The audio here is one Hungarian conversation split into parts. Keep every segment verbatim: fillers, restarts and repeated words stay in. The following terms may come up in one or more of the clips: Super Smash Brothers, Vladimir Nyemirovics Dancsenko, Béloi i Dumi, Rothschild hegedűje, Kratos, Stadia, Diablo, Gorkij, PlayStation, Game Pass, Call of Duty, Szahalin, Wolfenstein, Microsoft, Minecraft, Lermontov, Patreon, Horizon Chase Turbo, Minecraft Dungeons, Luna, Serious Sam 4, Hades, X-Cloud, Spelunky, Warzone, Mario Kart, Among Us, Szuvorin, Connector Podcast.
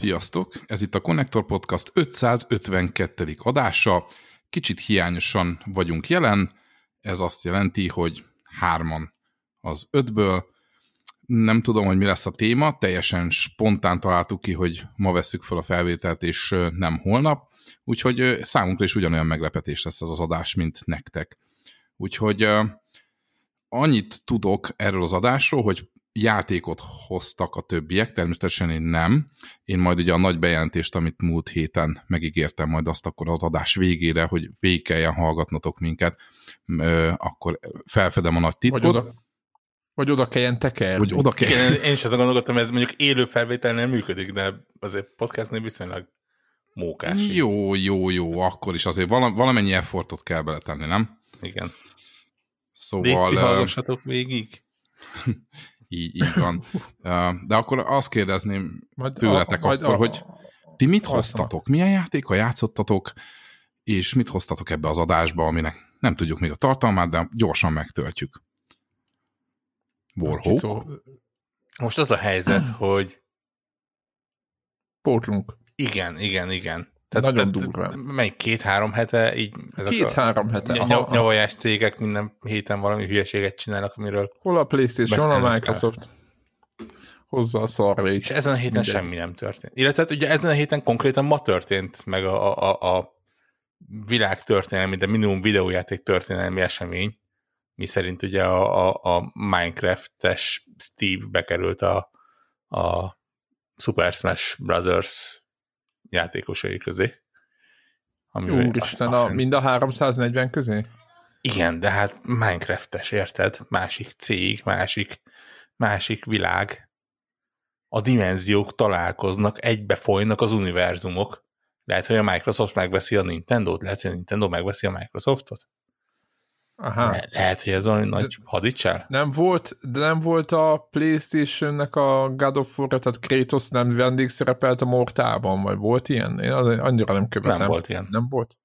Sziasztok! Ez itt a Connector Podcast ötszázötvenkettedik adása. Kicsit hiányosan vagyunk jelen. Ez azt jelenti, hogy hárman az ötből. Nem tudom, hogy mi lesz a téma. Teljesen spontán találtuk ki, hogy ma vesszük fel a felvételt, és nem holnap. Úgyhogy számunkra is ugyanolyan meglepetés lesz ez az adás, mint nektek. Úgyhogy annyit tudok erről az adásról, hogy játékot hoztak a többiek, természetesen én nem. Én majd ugye a nagy bejelentést, amit múlt héten megígértem, majd azt akkor az adás végére, hogy végig kelljen hallgatnotok minket, akkor felfedem a nagy titkot. Vagy oda, vagy oda kelljen tekerni. Vagy oda kelljen. Én is azon gondolkodtam, ez mondjuk élő felvételnél működik, de azért podcastnél viszonylag mókás. Jó, jó, jó, akkor is azért valamennyi effortot kell beletenni, nem? Igen. Szóval... Léci, hallgassatok végig. Így, így van. De akkor azt kérdezném majd tőletek a, akkor, a, hogy ti mit a, hoztatok? Milyen játékkal játszottatok? És mit hoztatok ebbe az adásba, aminek nem tudjuk még a tartalmát, de gyorsan megtöltjük. Warhawk. Most az a helyzet, hogy... Pótlunk. Igen, igen, igen. Tehát, nagyon durva. Mennyi két-három hete? Így ezek két-három hete. Ny- nyavajás cégek minden héten valami hülyeséget csinálnak, amiről... Hol a PlayStation, hol a Microsoft. Hozzá a szarra. És ezen a héten minden. Semmi nem történt. Illetve ugye ezen a héten konkrétan ma történt meg a, a, a világ történelmi, de minimum videójáték történelmi esemény, mi szerint ugye a, a, a Minecraft-es Steve bekerült a, a Super Smash Brothers játékosai közé. Úristen, szerint... mind a háromszáznegyven közé? Igen, de hát Minecraft-es, érted? Másik cég, másik, másik világ. A dimenziók találkoznak, egybefolynak az univerzumok. Lehet, hogy a Microsoft megveszi a Nintendót, lehet, hogy a Nintendo megveszi a Microsoftot. Aha. Le- lehet, hogy ez olyan nagy hadicser? Nem volt, de nem volt a PlayStation-nek a God of War, tehát Kratos nem vendégszerepelt a Mortában, vagy volt ilyen? Én annyira nem követem. Nem volt ilyen. Nem volt?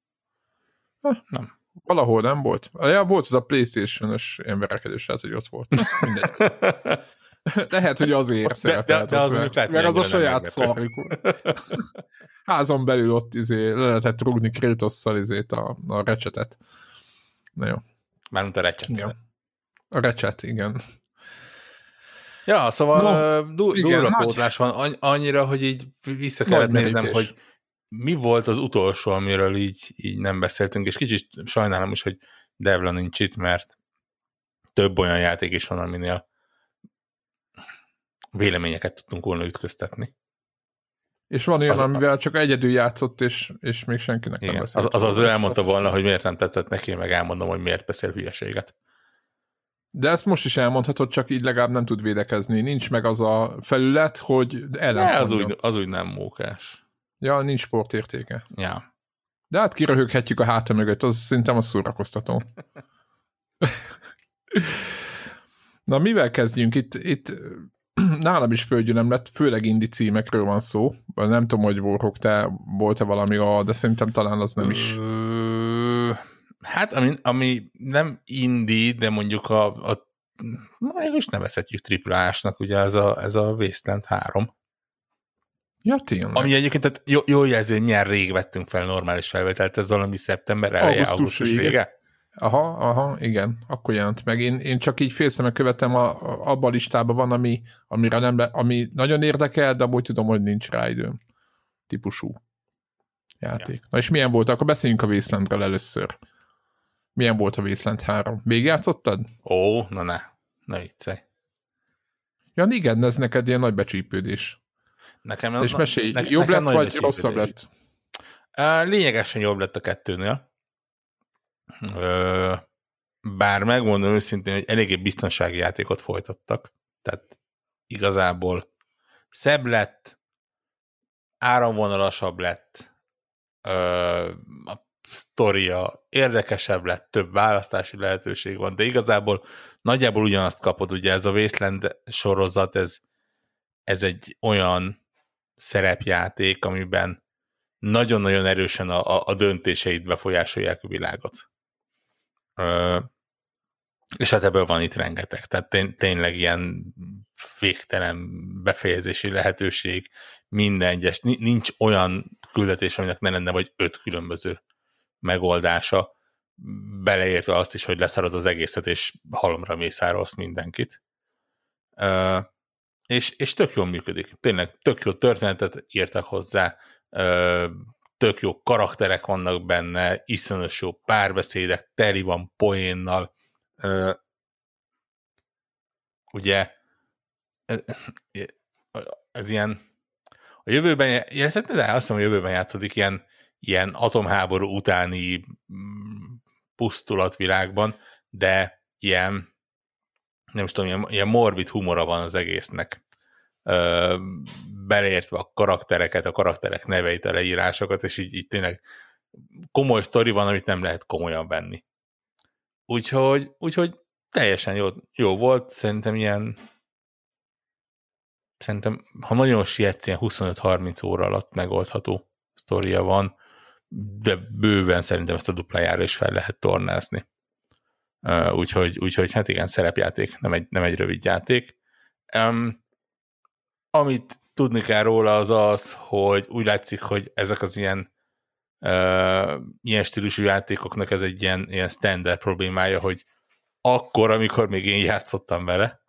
Ha, nem. Valahol nem volt. Ja, volt az a PlayStation-ös emberekedés, lehet, hogy ott volt. Mindegy. Lehet, hogy azért szerepelt. De, de, de az mert, mert, mert az a saját szarjuk. Házon belül ott izé, le lehetett rúgni Kratosszal izét a, a recsetet. Na jó. Mármint a recset. Ja. A recset, igen. Ja, szóval no, du- igen, durva pótlás van annyira, hogy így vissza kellett nagy néznem, merítés. Hogy mi volt az utolsó, amiről így, így nem beszéltünk, és kicsit sajnálom is, hogy Devla nincs itt, mert több olyan játék is van, aminél véleményeket tudtunk volna ütköztetni. És van olyan, az, amivel csak egyedül játszott, és, és még senkinek igen, nem beszélt. Az az ő elmondta volna, hogy miért nem tetszett neki, meg elmondom, hogy miért beszél hülyeséget. De ezt most is elmondhatod, csak így legalább nem tud védekezni. Nincs meg az a felület, hogy ellen. Az úgy, az úgy nem mókás. Ja, nincs sportértéke. Ja. De hát kiröhöghetjük a háta mögött, az szerintem a szórakoztató. Na, mivel kezdjünk? Itt... itt nálam is földgyűlöm lett, főleg indi címekről van szó. Nem tudom, hogy Warhawk, te volt-e valami, de szerintem talán az nem is. Hát, ami, ami nem indi, de mondjuk a, a most nevezhetjük triplásnak, ugye ez a, ez a Wasteland három. Ja, tényleg. Ami egyébként, tehát jó, jól jelzi, hogy milyen rég vettünk fel normális felvételt, ez valami szeptember eleje, augusztus, augusztus vége. vége. Aha, aha, igen, akkor jelent meg. Én, én csak így félszemmel követem, a, a, abban a listában van, ami, amire nem le, ami nagyon érdekel, de amúgy tudom, hogy nincs rá időm. Típusú játék. Ja. Na és milyen volt? Akkor beszéljünk a Wastelandről először. Milyen volt a Wasteland három? Végigjátszottad? Ó, na ne. Ne viccelj. Ja, igen, ez neked ilyen nagy becsípődés. Nekem és na, mesélj, ne, jobb nekem lett, vagy rosszabb lett? Lényegesen jobb lett a kettőnél. Bár megmondom őszintén, hogy eléggé biztonsági játékot folytattak, tehát igazából szebb lett, áramvonalasabb lett, a sztoria érdekesebb lett, több választási lehetőség van, de igazából nagyjából ugyanazt kapod, ugye ez a Wasteland sorozat, ez, ez egy olyan szerepjáték, amiben nagyon-nagyon erősen a, a, a döntéseit befolyásolják a világot. Ö, és hát ebből van itt rengeteg, tehát tény, tényleg ilyen végtelen befejezési lehetőség, minden egyes, nincs olyan küldetés, aminek ne lenne vagy öt különböző megoldása, beleértve azt is, hogy leszarod az egészet, és halomra mészárolsz mindenkit. Uh, és, és tök jól működik. Tényleg tök jó történetet írtak hozzá, uh, tök jó karakterek vannak benne, iszonyos jó párbeszédek, teli van poénnal. Uh, ugye ez ilyen a jövőben, azt hiszem, a jövőben játszódik ilyen, ilyen atomháború utáni pusztulatvilágban, de ilyen nem is tudom, ilyen, ilyen morbid humora van az egésznek. Ö, beleértve a karaktereket, a karakterek neveit, a leírásokat, és így, így tényleg komoly sztori van, amit nem lehet komolyan venni. Úgyhogy, úgyhogy teljesen jó, jó volt, szerintem ilyen szerintem, ha nagyon sietsz, ilyen huszonöt-harminc óra alatt megoldható sztoria van, de bőven szerintem ezt a duplájára is fel lehet tornázni. Úgyhogy, úgyhogy hát igen, szerepjáték, nem egy, nem egy rövid játék. Um, amit tudni kell róla az az, hogy úgy látszik, hogy ezek az ilyen, uh, ilyen stílusú játékoknak ez egy ilyen, ilyen standard problémája, hogy akkor, amikor még én játszottam vele,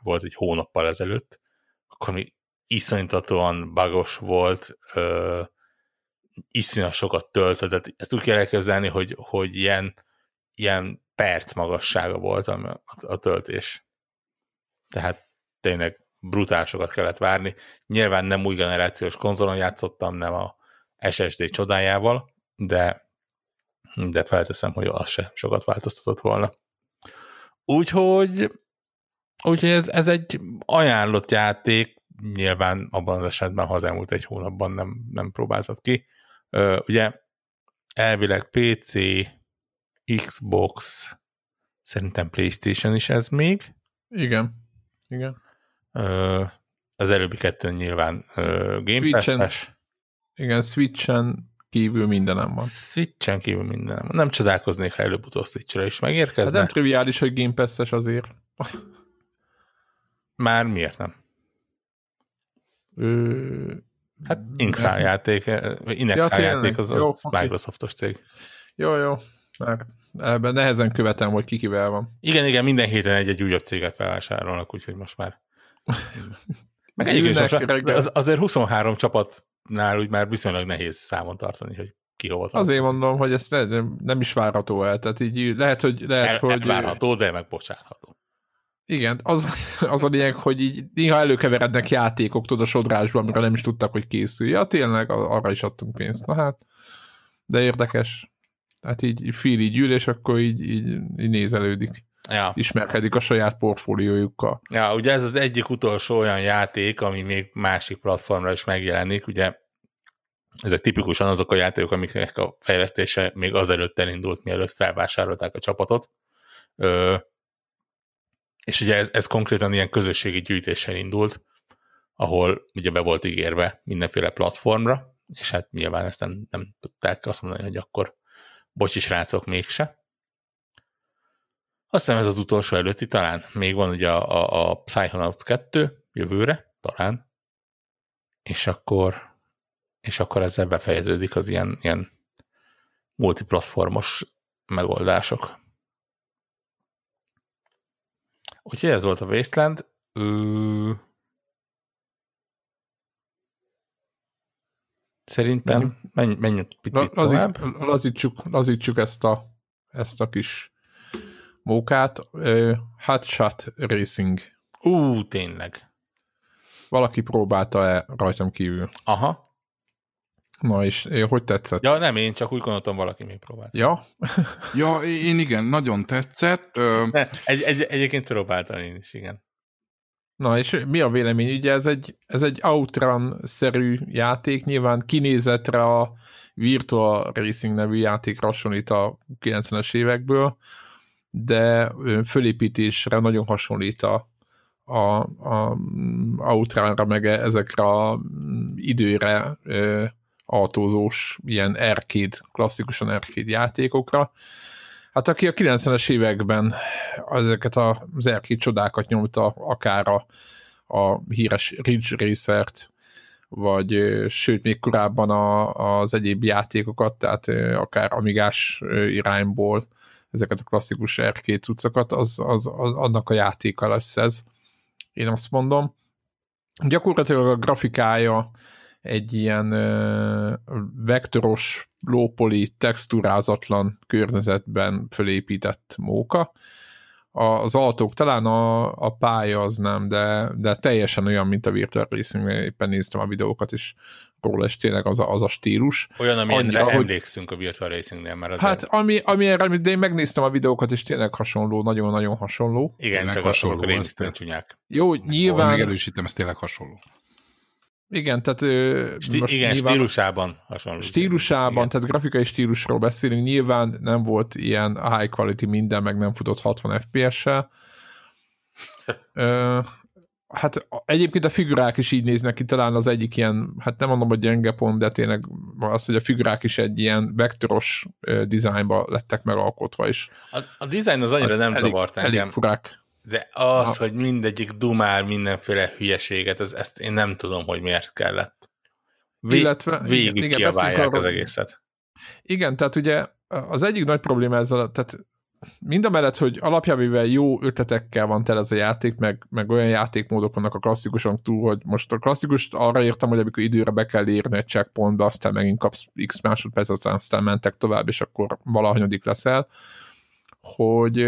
volt egy hónappal ezelőtt, akkor még iszonytatóan bugos volt, uh, iszonyat sokat töltött. Ezt úgy kell elképzelni, hogy, hogy ilyen, ilyen perc magassága volt a, a töltés. Tehát tényleg brutálisokat kellett várni. Nyilván nem új generációs konzolon játszottam, nem a es es dé csodájával, de, de felteszem, hogy az se sokat változtatott volna. Úgyhogy, úgyhogy ez, ez egy ajánlott játék, nyilván abban az esetben, ha az elmúlt egy hónapban nem, nem próbáltad ki. Ö, ugye elvileg pé cé, Xbox, szerintem PlayStation is ez még. Igen. Igen. Ö, az előbbi kettőn nyilván ö, Game Pass-es. Igen, Switchen kívül mindenem van. Switchen kívül mindenem van. Nem csodálkoznék, ha előbb-utóbb Switchre is megérkezne. Hát nem triviális, hogy Game Pass-es azért. Már miért nem? Ö... Hát Inxal játék, Inexal ja, játék az, az jó, Microsoftos cég. Jó, jó. Ebben nehezen követem, hogy kikivel van. Igen, igen, minden héten egy-egy újabb céget felvásárolnak, úgyhogy most már. Meg egyébként most már az, azért huszonhárom csapatnál úgy már viszonylag nehéz számon tartani, hogy ki hol tartani. Azért mondom, hogy ez ne, nem is várható el. Tehát így lehet, hogy... Lehet, el, hogy várható, de megbocsátható. Igen, az, az a lényeg, hogy így néha előkeverednek játékok, tudod, a sodrásban, amikor nem is tudtak, hogy készül. Ja, tényleg, arra is adtunk pénzt. Na hát, de érdekes. Tehát így fél így ül, és akkor így, így, így nézelődik. Ja. Ismerkedik a saját portfóliójukkal. Ja, ugye ez az egyik utolsó olyan játék, ami még másik platformra is megjelenik. Ugye ezek tipikusan azok a játékok, amiknek a fejlesztése még azelőtt elindult, mielőtt felvásárolták a csapatot. Ö, és ugye ez, ez konkrétan ilyen közösségi gyűjtésen indult, ahol ugye be volt ígérve mindenféle platformra, és hát nyilván ezt nem, nem tudták azt mondani, hogy akkor bocsi srácok, mégse. Azt hiszem ez az utolsó előtti talán. Még van ugye a, a, a Psychonauts kettő jövőre, talán. És akkor, és akkor ezzel befejeződik az ilyen, ilyen multiplatformos megoldások. Úgyhogy ez volt a Wasteland. Ö... Szerintem menjünk, menjünk picit lazít, tovább. Lazítsuk, lazítsuk ezt, a, ezt a kis mókát. Uh, Hot Shot Racing. Ú, tényleg. Valaki próbálta-e rajtam kívül? Aha. Na és hogy tetszett? Ja nem, én csak úgy gondoltam, valaki még próbált. Ja? ja, én igen, nagyon tetszett. Ne, egy, egy, egyébként próbáltam én is, igen. Na, és mi a vélemény? Ugye ez egy, ez egy Outrun-szerű játék, nyilván kinézetre a Virtua Racing nevű játékra hasonlít a kilencvenes évekből, de fölépítésre nagyon hasonlít a, a, a Outrunra, meg ezekre a időre ö, autózós, ilyen arcade, klasszikusan arcade játékokra. Hát aki a kilencvenes években ezeket az erki csodákat nyomta, akár a, a híres Ridge Racert, vagy sőt még korábban a, az egyéb játékokat, tehát akár amigás irányból ezeket a klasszikus er ká cuccokat, az, az, az, annak a játéka lesz ez. Én azt mondom, gyakorlatilag a grafikája egy ilyen vektoros, lópoli, texturázatlan környezetben fölépített móka. Az altók talán a, a pálya az nem, de, de teljesen olyan, mint a Virtua Racing, éppen néztem a videókat is róla, és tényleg az a, az a stílus. Olyan, amilyenre annyira, emlékszünk hogy, a Virtua Racingnél már azért. Hát, ami, amilyenre, de én megnéztem a videókat, és tényleg hasonló, nagyon-nagyon hasonló. Igen, tényleg csak hasonló, azok rémsztől csúnyák. Jó, nyilván... Ha, még elősítem, ez tényleg hasonló. Igen, tehát... Sti- igen, stílusában hasonló. Stílusában, igen. Tehát grafikai stílusról beszélünk, nyilván nem volt ilyen high quality minden, meg nem futott hatvan ef pé es-sel. Ö, hát egyébként a figurák is így néznek ki, talán az egyik ilyen, hát nem mondom, hogy gyenge pont, de tényleg az, hogy a figurák is egy ilyen vektoros dizájnba lettek megalkotva is. A, a dizájn az annyira a, nem zavart engem. Elég furák. De az, ha. Hogy mindegyik dumál mindenféle hülyeséget, ez, ezt én nem tudom, hogy miért kellett. Vé- Illetve, végig igen, kiabálják arra, az egészet. Igen, tehát ugye az egyik nagy probléma ezzel, tehát mind a mellett, hogy alapjában jó ötletekkel van tele ez a játék, meg, meg olyan játékmódok vannak a klasszikuson túl, hogy most a klasszikust arra értem, hogy amikor időre be kell érni egy checkpointba, aztán megint kapsz x másodperc, aztán, aztán mentek tovább, és akkor valahanyadik leszel, hogy...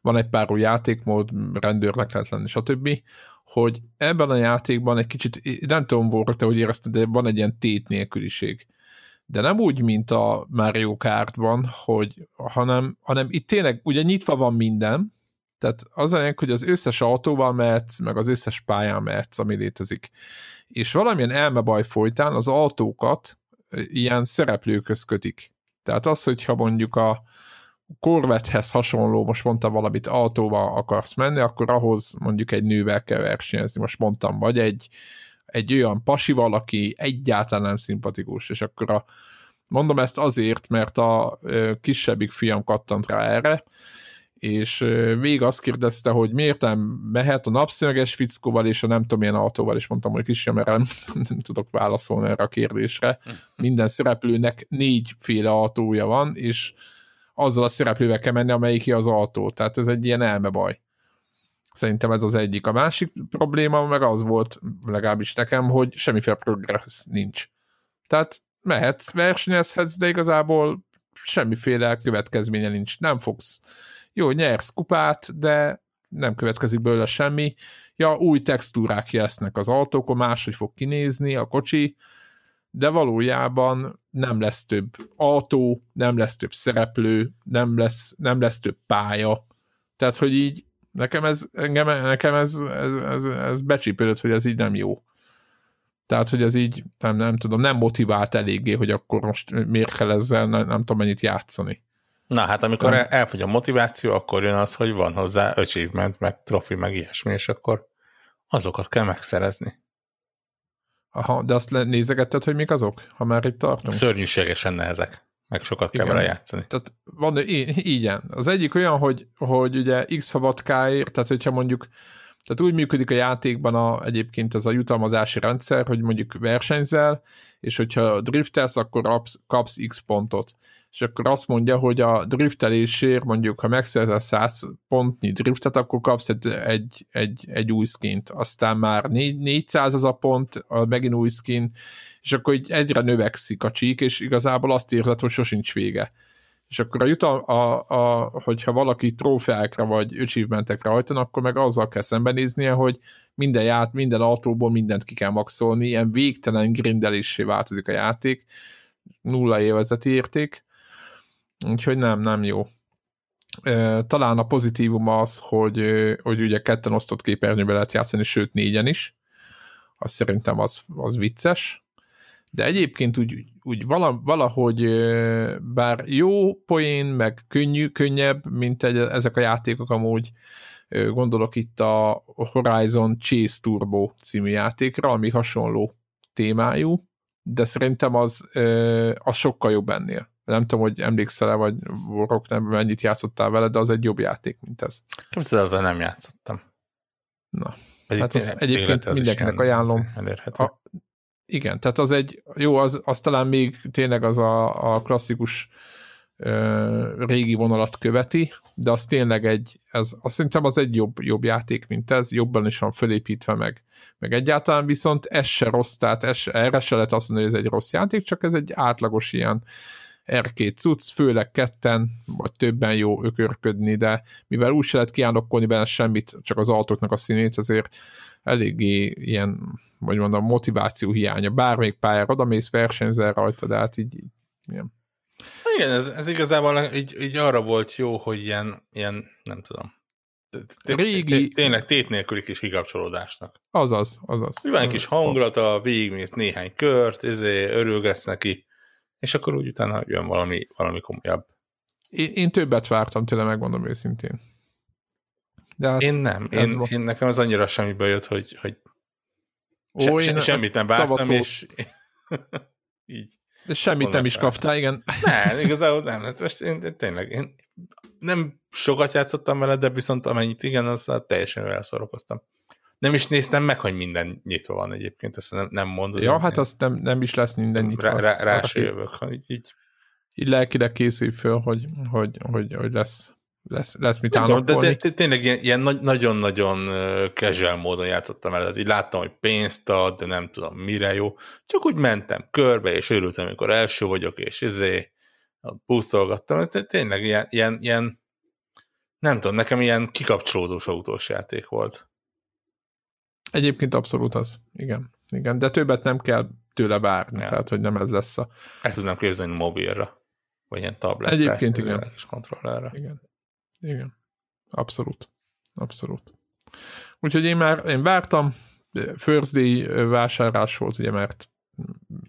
van egy pár új játékmód, rendőrnek lehet lenni, stb., hogy ebben a játékban egy kicsit, nem tudom volt, hogy érezted, de van egy ilyen tét nélküliség. De nem úgy, mint a Mario Kartban, hogy, hanem, hanem itt tényleg, ugye nyitva van minden, tehát az a lényeg, hogy az összes autóval mehetsz, meg az összes pályán mehetsz, ami létezik. És valamilyen elmebaj folytán az autókat ilyen szereplőköz kötik. Tehát az, hogyha mondjuk a Corvette-hez hasonló, most mondtam valamit, autóval akarsz menni, akkor ahhoz mondjuk egy nővel kell versenyezni, most mondtam, vagy egy, egy olyan pasival, aki egyáltalán nem szimpatikus, és akkor a, mondom ezt azért, mert a kisebbik fiam kattant rá erre, és végig azt kérdezte, hogy miért nem mehet a napszöveges fickóval és a nem tudom ilyen autóval, és mondtam, hogy kisfiam, mert nem, nem tudok válaszolni erre a kérdésre. Minden szereplőnek négyféle autója van, és azzal a szereplővel kell menni, amelyiké az autó. Tehát ez egy ilyen elmebaj. Szerintem ez az egyik. A másik probléma meg az volt, legalábbis nekem, hogy semmiféle progress nincs. Tehát mehetsz, versenyezhetsz, de igazából semmiféle következménye nincs. Nem fogsz. Jó, nyersz kupát, de nem következik belőle semmi. Ja, új textúrák lesznek az autókon, máshogy fog kinézni a kocsi, de valójában nem lesz több autó, nem lesz több szereplő, nem lesz, nem lesz több pálya. Tehát, hogy így nekem ez, engem, nekem ez, ez, ez, ez becsípődött, hogy ez így nem jó. Tehát, hogy ez így, nem, nem tudom, nem motivált eléggé, hogy akkor most miért kell ezzel, nem, nem tudom mennyit játszani. Na hát, amikor nem. elfogy a motiváció, akkor jön az, hogy van hozzá achievement, meg trophy, meg ilyesmi, és akkor azokat kell megszerezni. Aha, de azt nézegetted, hogy mik azok, ha már itt tartunk? Szörnyűségesen nehezek, meg sokat kell vele játszani. Tehát van, igen. Az egyik olyan, hogy, hogy ugye X-fabatkáért, tehát hogyha mondjuk, tehát úgy működik a játékban a, egyébként ez a jutalmazási rendszer, hogy mondjuk versenyzel, és hogyha driftelsz, akkor kapsz X pontot. És akkor azt mondja, hogy a driftelésért, mondjuk ha megszerzel száz pontnyi driftet, akkor kapsz egy, egy, egy, egy új skint. Aztán már négyszáz az a pont, a megint új skin, és akkor így egyre növekszik a csík, és igazából azt érzed, hogy sosincs vége. És akkor a jutal, a, a, hogyha valaki trófeákra vagy achievementekre hajtan, akkor meg azzal kell szembenéznie, hogy minden ját, minden autóból mindent ki kell maxolni, ilyen végtelen grindelissé változik a játék, nulla élvezeti érték, úgyhogy nem, nem jó. Talán a pozitívum az, hogy, hogy ugye ketten osztott képernyőbe lehet játszani, sőt négyen is, az szerintem az, az vicces, de egyébként úgy, úgy valahogy bár jó poén, meg könnyű, könnyebb, mint egy, ezek a játékok amúgy, gondolok itt a Horizon Chase Turbo című játékra, ami hasonló témájú, de szerintem az, az sokkal jobb ennél. Nem tudom, hogy emlékszel-e, vagy Rock, nem mennyit játszottál vele, de az egy jobb játék, mint ez. Köszönöm, azzal nem játszottam. Na, hát az, egyébként mindenkinek ajánlom. A, igen, tehát az egy, jó, az, az talán még tényleg az a, a klasszikus ö, régi vonalat követi, de az tényleg egy, ez, azt szerintem az egy jobb, jobb játék, mint ez, jobban is van fölépítve meg. Meg egyáltalán viszont ez se rossz, tehát ez, erre se lehet azt mondani, hogy ez egy rossz játék, csak ez egy átlagos ilyen er ká cucc, főleg ketten, vagy többen jó ökörködni, de mivel úgy se lehet kiállokkolni benne semmit, csak az autóknak a színét, ezért eléggé ilyen, vagy mondom, motiváció hiánya. Bármelyik pályára odamész, versenyzel rajta, de hát így, így ilyen. Igen, ez, ez igazából így, így arra volt jó, hogy ilyen, ilyen nem tudom, régi... tényleg tét nélküli kis kikapcsolódásnak. Azaz, azaz. Van egy kis hangulata, végigmész néhány kört, örülgetsz neki, és akkor úgy utána jön valami, valami komolyabb. Én, én többet vártam tőle, megmondom őszintén. De hát én nem. Én, én nekem az annyira semmiből jött, hogy, hogy se, Ó, se, semmit nem vártam, tavaszó. És így. De semmit nem is kaptál, igen. Nem, igazából nem. Hát most én, tényleg, én nem sokat játszottam vele, de viszont amennyit igen, az teljesen elszórakoztam. Nem is néztem meg, hogy minden nyitva van egyébként, ezt nem, nem mondod. Ja, hát azt nem, nem is lesz minden nyitva. Rá, rá, rá se jövök. Így, így. így lelkileg készülj föl, hogy, hogy, hogy, hogy lesz, lesz, lesz mit állapolni. De, de tényleg ilyen, ilyen nagyon-nagyon casual módon játszottam el. Így láttam, hogy pénzt ad, de nem tudom mire jó. Csak úgy mentem körbe, és örültem, amikor első vagyok, és izé búsztolgattam. Tényleg ilyen, ilyen, ilyen, nem tudom, nekem ilyen kikapcsolódós autós játék volt. Egyébként abszolút az, igen. igen. De többet nem kell tőle várni, ja. Tehát, hogy nem ez lesz a... Ezt tudnám képzelni mobilra, vagy ilyen tabletre. Egyébként igen. És kontrollerre. Igen. igen. Abszolút. Abszolút. Úgyhogy én már én vártam, First Day vásárlás volt, ugye, mert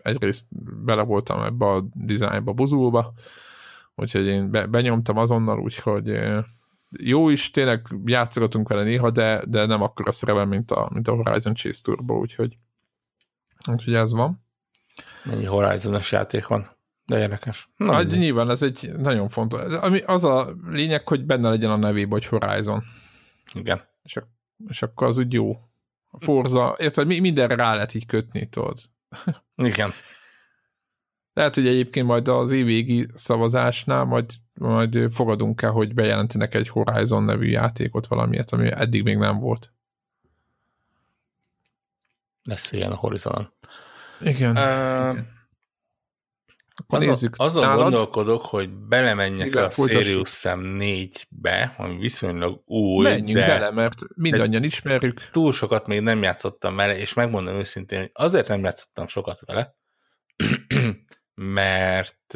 egyrészt bele voltam ebbe a dizájnba, buzulba, úgyhogy én be, benyomtam azonnal, úgyhogy... Jó is, tényleg játszogatunk vele néha, de, de nem akkora szerepel, mint a, mint a Horizon Chase Turbo, úgyhogy, úgyhogy ez van. Mennyi Horizon-os játék van, de érdekes. Hát nyilván ez egy nagyon fontos. Ami, az a lényeg, hogy benne legyen a nevében, hogy Horizon. Igen. És, és akkor az úgy jó. A Forza, érted, mindenre rá lehet így kötni, tudod. Igen. Lehet, hogy egyébként majd az évvégi szavazásnál majd, majd fogadunk el, hogy bejelentenek egy Horizon nevű játékot, valamilyet, ami eddig még nem volt. Lesz ilyen a Horizonon. Igen. Uh, igen. Azon, azon gondolkodok, hogy belemenjek igen, a Serious Sam négybe, ami viszonylag új. Menjünk de, bele, mert mindannyian ismerjük. Túl sokat még nem játszottam vele, és megmondom őszintén, hogy azért nem játszottam sokat vele, mert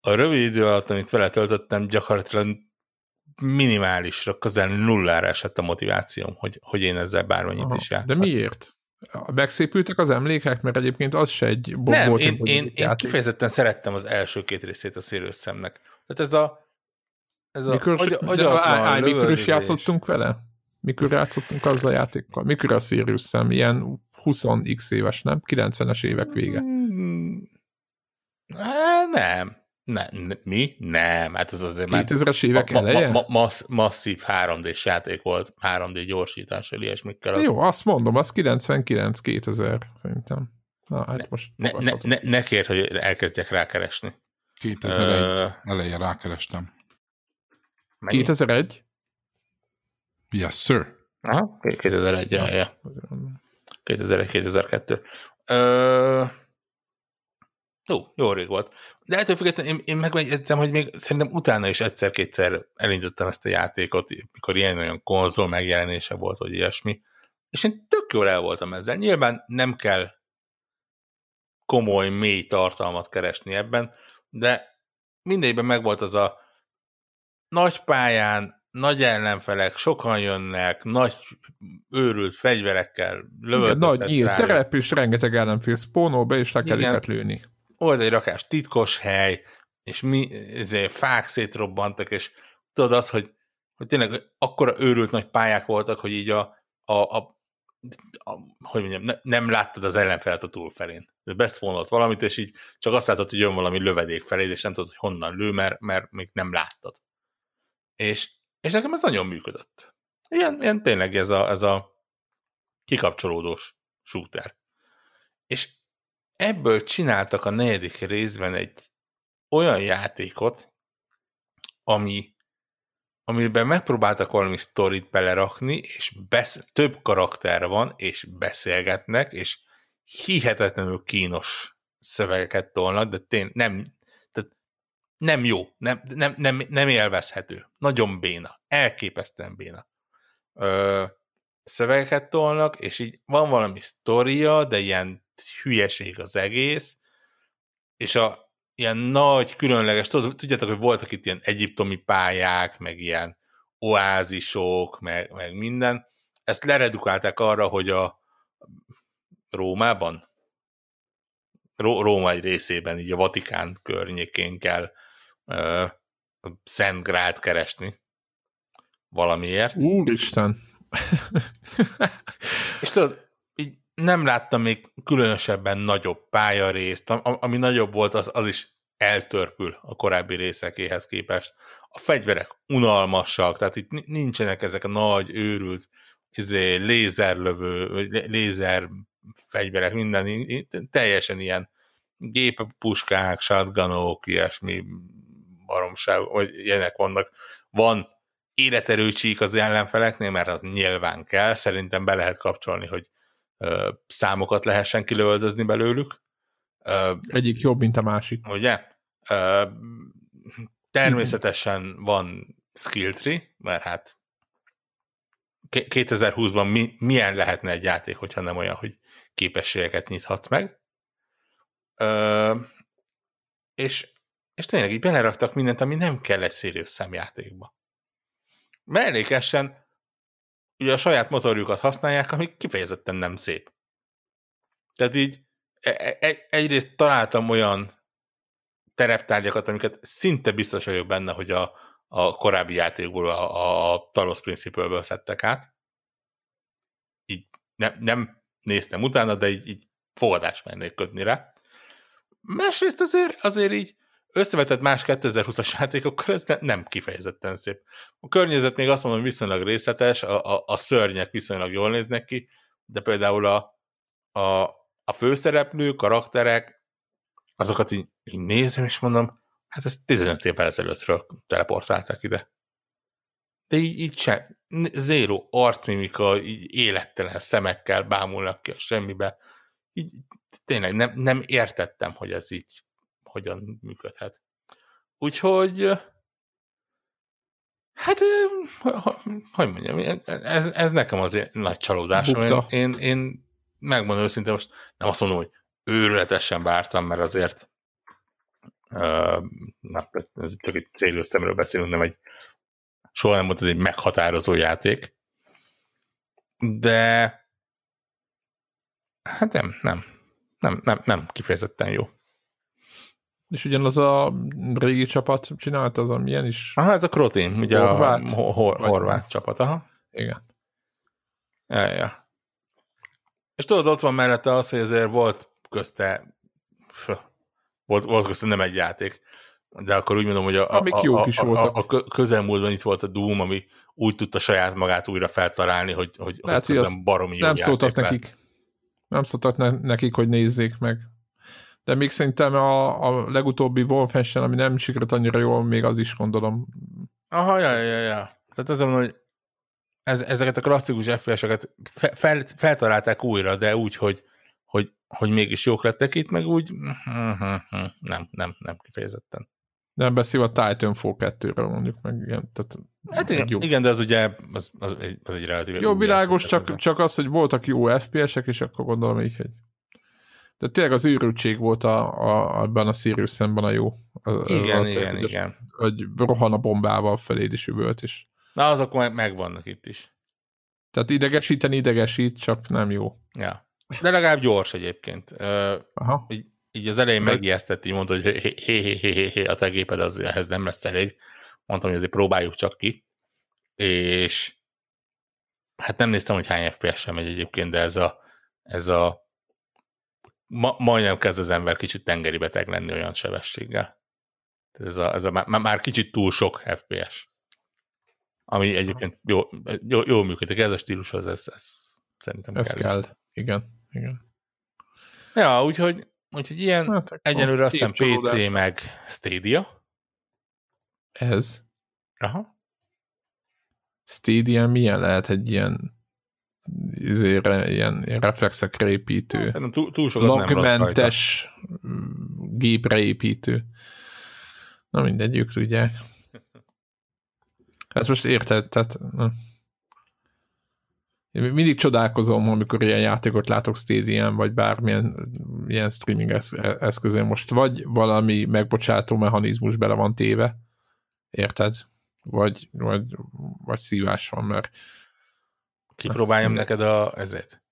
a rövid idő alatt, amit vele töltöttem, gyakorlatilag minimálisra, közel nullára esett a motivációm, hogy, hogy én ezzel bármennyit Aha, is játszom. De miért? Megszépültek az emlékek, mert egyébként az se egy bob Nem, volt, én, én, én kifejezetten szerettem az első két részét a Serious Samnek. Tehát ez a... Ez a mikor agy, agyatlan, mikor is játszottunk vele? Mikor játszottunk azzal a játékkal? Mikor a Serious Sam? Ilyen húsz x éves, nem? kilencvenes évek vége. Nem. nem. Mi? Nem. Hát ez azért kétezres évek ma, eleje? Ma, ma, massz, masszív három dés játék volt, három dé gyorsítás, ilyesmikkel. Jó, azt mondom, az kilencvenkilenc kétezer szerintem. Na, hát ne, most ne, ne, ne, ne kérd, hogy elkezdjek rákeresni. kétezer-egy uh, eleje rákerestem. Mennyi? kétezer-egy? Yes, sir. Aha, kétezer-egy, ja, ja. kétezer-egy kétezer-kettő. Ö... Jó, jó rég volt. De ettől függetlenül én, én megmegyedzem, hogy még szerintem utána is egyszer-kétszer elindítottam ezt a játékot, mikor ilyen olyan konzol megjelenése volt, vagy ilyesmi. És én tök jól el voltam ezzel. Nyilván nem kell komoly, mély tartalmat keresni ebben, de mindegyben megvolt az a nagy pályán, nagy ellenfelek, sokan jönnek, nagy őrült fegyverekkel, lövöldöztetsz rájuk. Nagy nyílt terep, és rengeteg ellenfél spónol be, és le kell őket lőni. Volt egy rakás titkos hely, és mi, fák szétrobbantak, és tudod az, hogy, hogy tényleg akkora őrült nagy pályák voltak, hogy így a, a, a, a hogy mondjam, ne, nem láttad az ellenfelet a túlfelén. Beszpónolt valamit, és így csak azt láttad, hogy jön valami lövedék felé, és nem tudod, hogy honnan lő, mert, mert még nem láttad. És, és nekem ez nagyon működött. Ilyen, ilyen tényleg ez a, ez a kikapcsolódós shooter. És ebből csináltak a negyedik részben egy olyan játékot, ami, amiben megpróbáltak valami sztorit belerakni, és besz- több karakter van, és beszélgetnek, és hihetetlenül kínos szövegeket tolnak, de tény, nem, tehát nem jó, nem, nem, nem, nem élvezhető, nagyon béna, elképesztően béna. Ö, szövegeket tolnak, és így van valami sztoria, de ilyen hülyeség az egész, és a ilyen nagy, különleges, tudjátok, hogy voltak itt ilyen egyiptomi pályák, meg ilyen oázisok, meg, meg minden. Ezt leredukálták arra, hogy a Rómában, Ró- Róma egy részében, így a Vatikán környékén kell ö, a Szent Grált keresni valamiért. Úristen! És tudod, nem láttam még különösebben nagyobb pályarészt, ami nagyobb volt, az, az is eltörpül a korábbi részekéhez képest. A fegyverek unalmasak, tehát itt nincsenek ezek a nagy, őrült, izé, lézerlövő, lézer fegyverek, minden, teljesen ilyen géppuskák, shotgunok, ilyesmi baromság, vagy ilyenek vannak. Van életerő csík az ellenfeleknél, mert az nyilván kell, szerintem be lehet kapcsolni, hogy számokat lehessen kilövöldözni belőlük. Egyik jobb, mint a másik. Ugye? Természetesen van skill tree, mert hát kétezer-húszban mi, milyen lehetne egy játék, hogyha nem olyan, hogy képességeket nyithatsz meg. És, és tényleg így beleraktak mindent, ami nem kell egy serious szemjátékba. Mellékesen ugye a saját motorjukat használják, ami kifejezetten nem szép. Tehát így egyrészt találtam olyan tereptárgyakat, amiket szinte biztos vagyok benne, hogy a, a korábbi játékból, a, a Talos Principle-ből szedtek át. Így nem, nem néztem utána, de így, így fogadás mennék kötni rá. Másrészt azért, azért így összevetett más kétezer-húszas játékokkal, ez ne, nem kifejezetten szép. A környezet még azt mondom, hogy viszonylag részletes, a, a, a szörnyek viszonylag jól néznek ki, de például a, a, a főszereplő, karakterek, azokat így, így nézem, és mondom, hát ezt tizenöt évvel ezelőttről teleportálták ide. De így, így sem, zéró arcmimika, így élettelen szemekkel bámulnak ki a semmibe. Így, tényleg nem, nem értettem, hogy ez így hogyan működhet. Úgyhogy hát hogy mondjam, ez, ez nekem azért nagy csalódásom. Én, én, én megmondom őszintén, most nem azt mondom, hogy őrületesen vártam, mert azért uh, na, ez csak egy célős szemről beszélünk, nem egy soha nem volt ez egy meghatározó játék. De hát nem, nem, nem, nem, nem kifejezetten jó. És ugyanaz a régi csapat csinálta, az amilyen is... Aha, ez a Krotin, ugye horvát, a hor- hor- horvát csapat, aha. Igen. Ja, ja. És tudod, ott van mellette az, hogy azért volt közte... Volt, volt közte nem egy játék, de akkor úgy mondom, hogy a, a, a, a, a, a közelmúltban itt volt a Doom, ami úgy tudta saját magát újra feltalálni, hogy, hogy, Lát, hogy az baromi jó nem játék. Szóltak nekik. Nem szóltak ne- nekik, hogy nézzék meg. De még szerintem a, a legutóbbi Wolfenstein, ami nem sikerült annyira jól, még az is gondolom. Aha, ja, ja, ja. Tehát azon, hogy ez, ezeket a klasszikus ef pé eseket fe, fel, feltalálták újra, de úgy, hogy, hogy, hogy mégis jók lettek itt, meg úgy nem, nem, nem kifejezetten. Nem beszél a Titanfall kettőről mondjuk, meg igen. Tehát hát igen, igen, de az ugye az, az egy, az egy relatív... Jó, világos, csak, csak az, hogy voltak jó ef pé esek, és akkor gondolom így, hogy de tényleg az őrültség volt a, a, abban a Sirius szemben a jó. A, igen, a, igen, a, igen. Hogy rohan a bombával feléd is üvölt is. Na, azok meg megvannak itt is. Tehát idegesíteni idegesít, csak nem jó. Ja. De legalább gyors egyébként. Aha. Így, így az elején megijesztett, így mondta, hogy hé, hé, hé, hé, hé, a te géped az, ehhez nem lesz elég. Mondtam, hogy azért próbáljuk csak ki. És hát nem néztem, hogy hány ef pé es-en megy egyébként, de ez a ez a Ma, majdnem kezd az ember kicsit tengeri beteg lenni olyan sebességgel. Ez a, ez a már, már kicsit túl sok ef pé es. ami egyébként jól, jól, jól működik. Ez a stílushoz, ez, ez szerintem ez kell. Ez kell, igen, igen. Ja, úgyhogy, úgyhogy ilyen hát, egyenlőre azt hiszem pé cé meg Stadia. Ez? Aha. Stadia milyen lehet egy ilyen ezért ilyen reflexekre építő, hát, túl, túl lagmentes gépre építő. Na mindegy, ők tudják. Ezt most érted, tehát... Én mindig csodálkozom, amikor ilyen játékot látok Stadion, vagy bármilyen ilyen streaming eszközön most. Vagy valami megbocsátó mechanizmus bele van téve, érted? Vagy, vagy, vagy szívás van, mert... Kipróbáljam hát, neked a... ezért?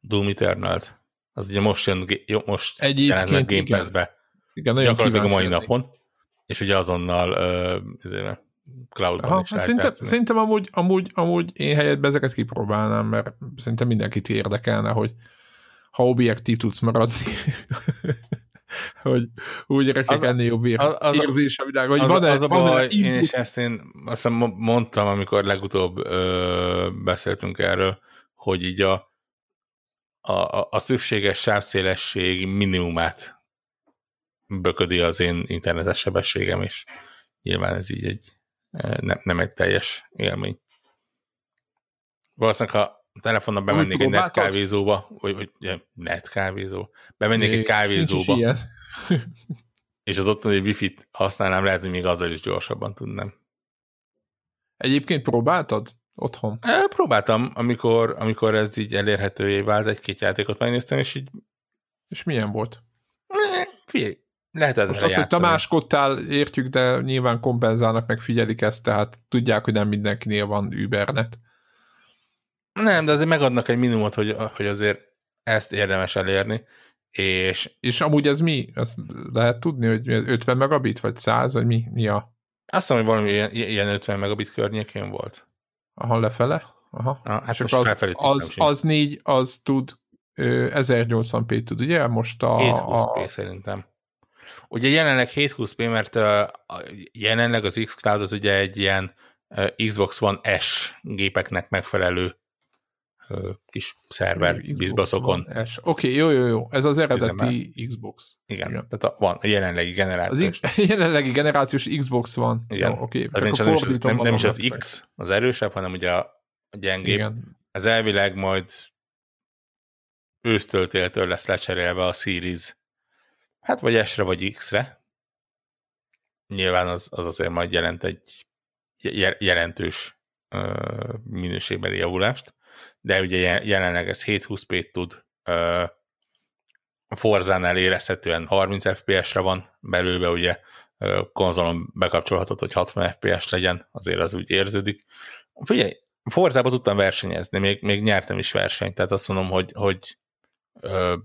Doom Eternalt. Az ugye most jön, most jelent meg Game Pass-be. Igen, nagyon gyakorlatilag a mai jönni. Napon. És ugye azonnal ezért Cloudban aha, is szerintem, szerintem amúgy, amúgy, amúgy én helyetben ezeket kipróbálnám, mert szerintem mindenkit érdekelne, hogy ha objektív tudsz maradni, hogy úgy rekek ennél jobb ér, az, az, érzés a világ, hogy az, van-e, az a van-e baj, én is ezt én azt mondtam, amikor legutóbb ö, beszéltünk erről, hogy így a, a, a szükséges sávszélesség minimumát böködi az én internetes sebességem, és nyilván ez így egy nem, nem egy teljes élmény. Valószínűleg, ha a telefonnal bemennék egy netkávézóba, vagy, vagy netkávézó, bemennék é, egy kávézóba, és az ottani wifi-t használnám, lehet, hogy még azzal is gyorsabban tudnám. Egyébként próbáltad otthon? É, próbáltam, amikor, amikor ez így elérhetővé vált, egy-két játékot megnéztem, és így... És milyen volt? Figyelj, lehet ezzel játszani. Azt, hogy tamáskodtál, értjük, de nyilván kompenzálnak, meg figyelik ezt, tehát tudják, hogy nem mindenkinél van Ubernet. Nem, de azért megadnak egy minimumot, hogy, hogy azért ezt érdemes elérni. És, és amúgy ez mi? Azt lehet tudni, hogy ötven megabit, vagy száz, vagy mi? mi a... Azt hiszem, hogy valami ilyen, ilyen ötven megabit környékén volt. Aha, lefele? Aha. Na, hát csak az, az, az négy, az tud ezernyolcvan pé tud, ugye? Most a... hétszázhúsz pé a... szerintem. Ugye jelenleg hétszázhúsz pé, mert jelenleg az X-Cloud az ugye egy ilyen Xbox One S gépeknek megfelelő kis szerver bizbaszokon. Oké, okay, jó, jó, jó. Ez az eredeti Xbox. Igen, igen, tehát a, van, a jelenlegi generációs. Az I- jelenlegi generációs Xbox van. Igen. No, okay. nem, nem, is az, nem, nem is az X az erősebb, hanem ugye a, a gyengébb. Igen. Ez elvileg majd ősztől téltől lesz lecserélve a Series. Hát vagy S-re, vagy X-re. Nyilván az, az azért majd jelent egy jelentős uh, minőségbeli javulást, de ugye jelenleg ez hétszázhúsz pé tud, uh, a Forzánál érezhetően harminc ef pé es-re van belőle, ugye uh, konzolon bekapcsolhatod, hogy hatvan ef pé es legyen, azért az úgy érződik. Figyelj, Forzában tudtam versenyezni, még, még nyertem is versenyt, tehát azt mondom, hogy, hogy uh,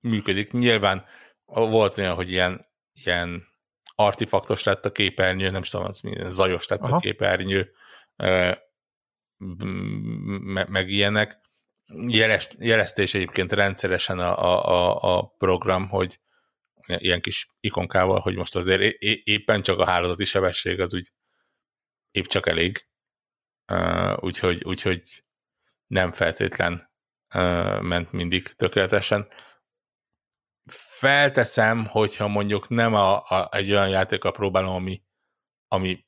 működik. Nyilván volt olyan, hogy ilyen, ilyen artifaktos lett a képernyő, nem is tudom, az zajos lett aha. a képernyő, meg, meg ilyenek. Jeleztés egyébként rendszeresen a, a, a program, hogy ilyen kis ikonkával, hogy most azért é, éppen csak a hálózati sebesség az úgy épp csak elég. Úgyhogy, úgyhogy nem feltétlen ment mindig tökéletesen. Felteszem, hogyha mondjuk nem a, a, egy olyan játékkal próbálom, ami, ami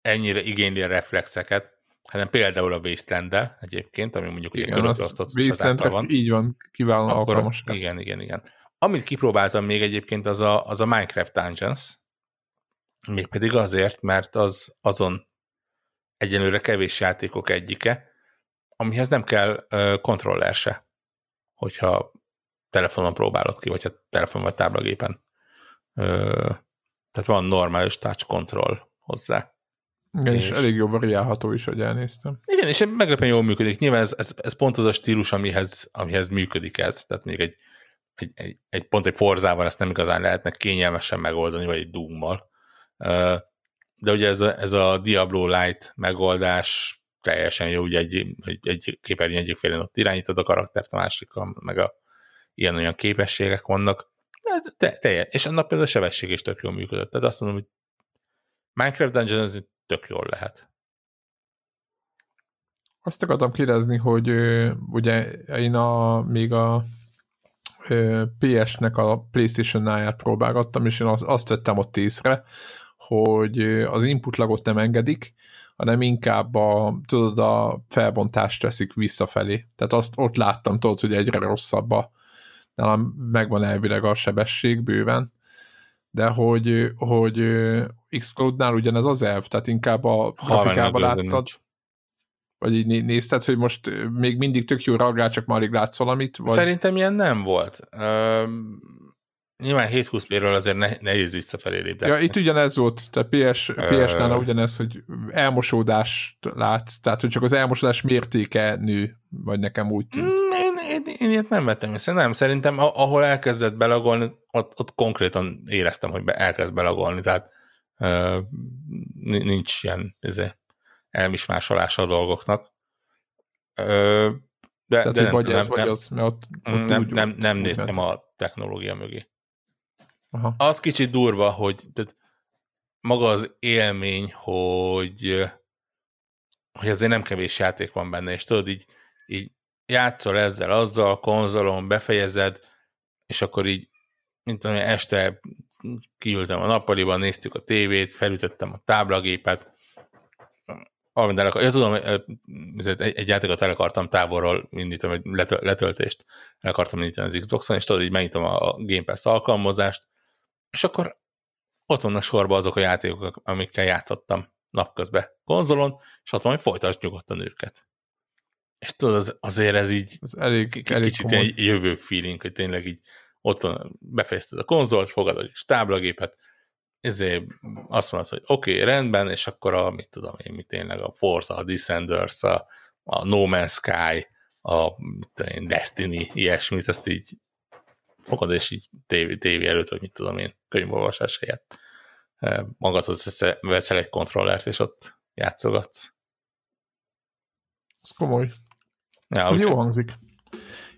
ennyire igényli a reflexeket, hanem például a Wasteland-del egyébként, ami mondjuk igen, ugye körökrosztott csatáttal van. Így van, kiváló alkalmas. Igen, igen, igen. Amit kipróbáltam még egyébként, az a, az a Minecraft Dungeons, mégpedig azért, mert az azon egyenlőre kevés játékok egyike, amihez nem kell uh, kontroller se, hogyha telefonon próbálod ki, vagy ha telefon vagy táblagépen. Ö, tehát van normális touch control hozzá. Igen, és, és elég jó variálható is, hogy elnéztem. Igen, és meglepően jól működik. Nyilván ez, ez, ez pont az a stílus, amihez, amihez működik ez. Tehát még egy, egy, egy, egy pont egy Forzával ezt nem igazán lehetne kényelmesen megoldani, vagy egy Doom-mal. Ö, de ugye ez a, ez a Diablo Light megoldás teljesen jó, ugye egy, egy, egy képernyő egyik félén ott irányítod a karaktert, a másikon, meg a ilyen-olyan képességek vannak, de teljes. És annak például a sebesség is tök jól működött. Tehát azt mondom, hogy Minecraft Dungeons tök jól lehet. Azt akartam kérdezni, hogy ö, ugye én a, még a ö, pé es-nek a PlayStation Now-ját próbálgattam, és én az, azt tettem ott észre, hogy az input lagot nem engedik, hanem inkább a, tudod, a felbontást teszik visszafelé. Tehát azt ott láttam, tudod, hogy egyre rosszabb a, nálam megvan elvileg a sebesség bőven, de hogy, hogy X-Cloud-nál ugyanez az elv, tehát inkább a grafikában láttad, vagy így nézted, hogy most még mindig tök jó reagál, csak már alig látsz valamit? Vagy... Szerintem ilyen nem volt. Üm, nyilván hét húsz pé-ről azért ne, nehéz visszafelé lépni. Ja, itt ugyanez volt, tehát pé es-nál ugyanez, hogy elmosódást látsz, tehát hogy csak az elmosódás mértéke nő, vagy nekem úgy tűnt. Én, én, én ilyet nem vettem észre, nem, szerintem ahol elkezdett belagolni, ott, ott konkrétan éreztem, hogy elkezd belagolni, tehát euh, nincs ilyen ezért, elmismásolása a dolgoknak. Ö, de, tehát, de nem, vagy nem, ez, nem, vagy az, mert ott, ott nem, úgy, nem, nem úgy néztem ment a technológia mögé. Aha. Az kicsit durva, hogy tehát maga az élmény, hogy, hogy azért nem kevés játék van benne, és tudod, így, így játszol ezzel, azzal, konzolon, befejezed, és akkor így, mint tudom, este kiültem a nappaliban, néztük a tévét, felütöttem a táblagépet, akar, ja, tudom, egy, egy játékot el akartam távolról indítani, vagy letöl, letöltést el akartam indítani az Xboxon, és tudod, így megnyitom a Game Pass alkalmazást, és akkor ott vannak sorba azok a játékok, amikkel játszottam napközben konzolon, és ott van, hogy folytasd nyugodtan őket. És tudod, az, azért ez így ez elég, k- elég kicsit komoly. Egy jövő feeling, hogy tényleg így ott van, befejezted a konzolt, fogadod egy táblagépet, ezért azt mondod, hogy oké, okay, rendben, és akkor a, mit tudom én, mit tényleg a Forza, a Descenders, a, a No Man's Sky, a mit tudom én, Destiny, ilyesmit, azt így fogod, és így tévé, tévé előtt, hogy mit tudom én, könyvolvasás helyett magadhoz veszel egy kontrollert, és ott játszogatsz. Ez komoly. Ja, ez jó hangzik.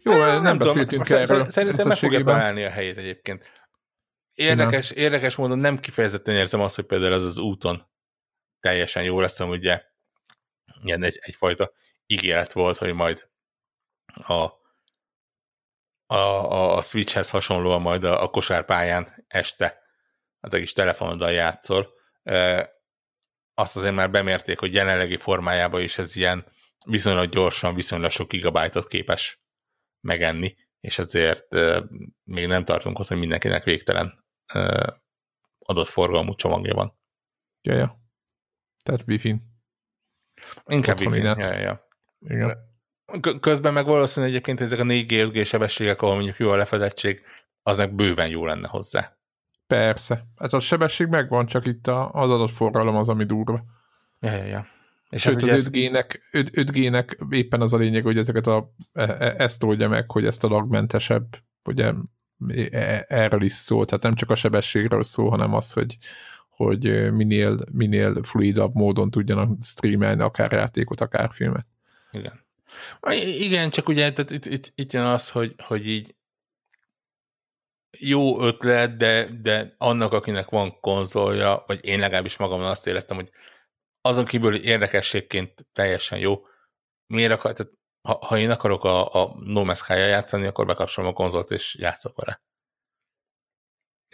Jó, ne, nem, nem beszéltünk tudom, erről. Szerintem meg fogja találni a helyét egyébként. Érdekes, érdekes módon nem kifejezetten érzem azt, hogy például ez az úton teljesen jó lesz, ugye ilyen egy, egyfajta ígéret volt, hogy majd a, a, a Switchhez hasonlóan majd a, a kosárpályán este a te kis telefonoddal játszol. Azt azért már bemérték, hogy jelenlegi formájában is ez ilyen viszonylag gyorsan, viszonylag sok gigabájtot képes megenni, és azért euh, még nem tartunk ott, hogy mindenkinek végtelen euh, adott forgalmú csomagja van. Jaja. Ja. Tehát Wi-Fi-n. Inkább Wi-Fi-n. Ja, ja. Igen. Közben meg valószínűleg egyébként ezek a négy G, öt G sebességek, ahol mondjuk jó a lefedettség, aznak bőven jó lenne hozzá. Persze. Hát a sebesség megvan, csak itt az adott forgalom az, ami durva. Ja, ja, ja. És sőt, az öt G-nek éppen az a lényeg, hogy ezeket a, e, e, ezt oldja meg, hogy ezt a lagmentesebb, ugye e, erről is szól, tehát nem csak a sebességről szól, hanem az, hogy, hogy minél, minél fluidabb módon tudjanak streamelni akár játékot, akár filmet. Igen. Igen, csak ugye tehát itt, itt, itt jön az, hogy, hogy így jó ötlet, de, de annak, akinek van konzolja, vagy én legalábbis magamon azt éreztem, hogy azon kívül érdekességként teljesen jó. Miért akar, tehát ha, ha én akarok a, a No Man's Sky-jal játszani, akkor bekapcsolom a konzolt, és játszok vele.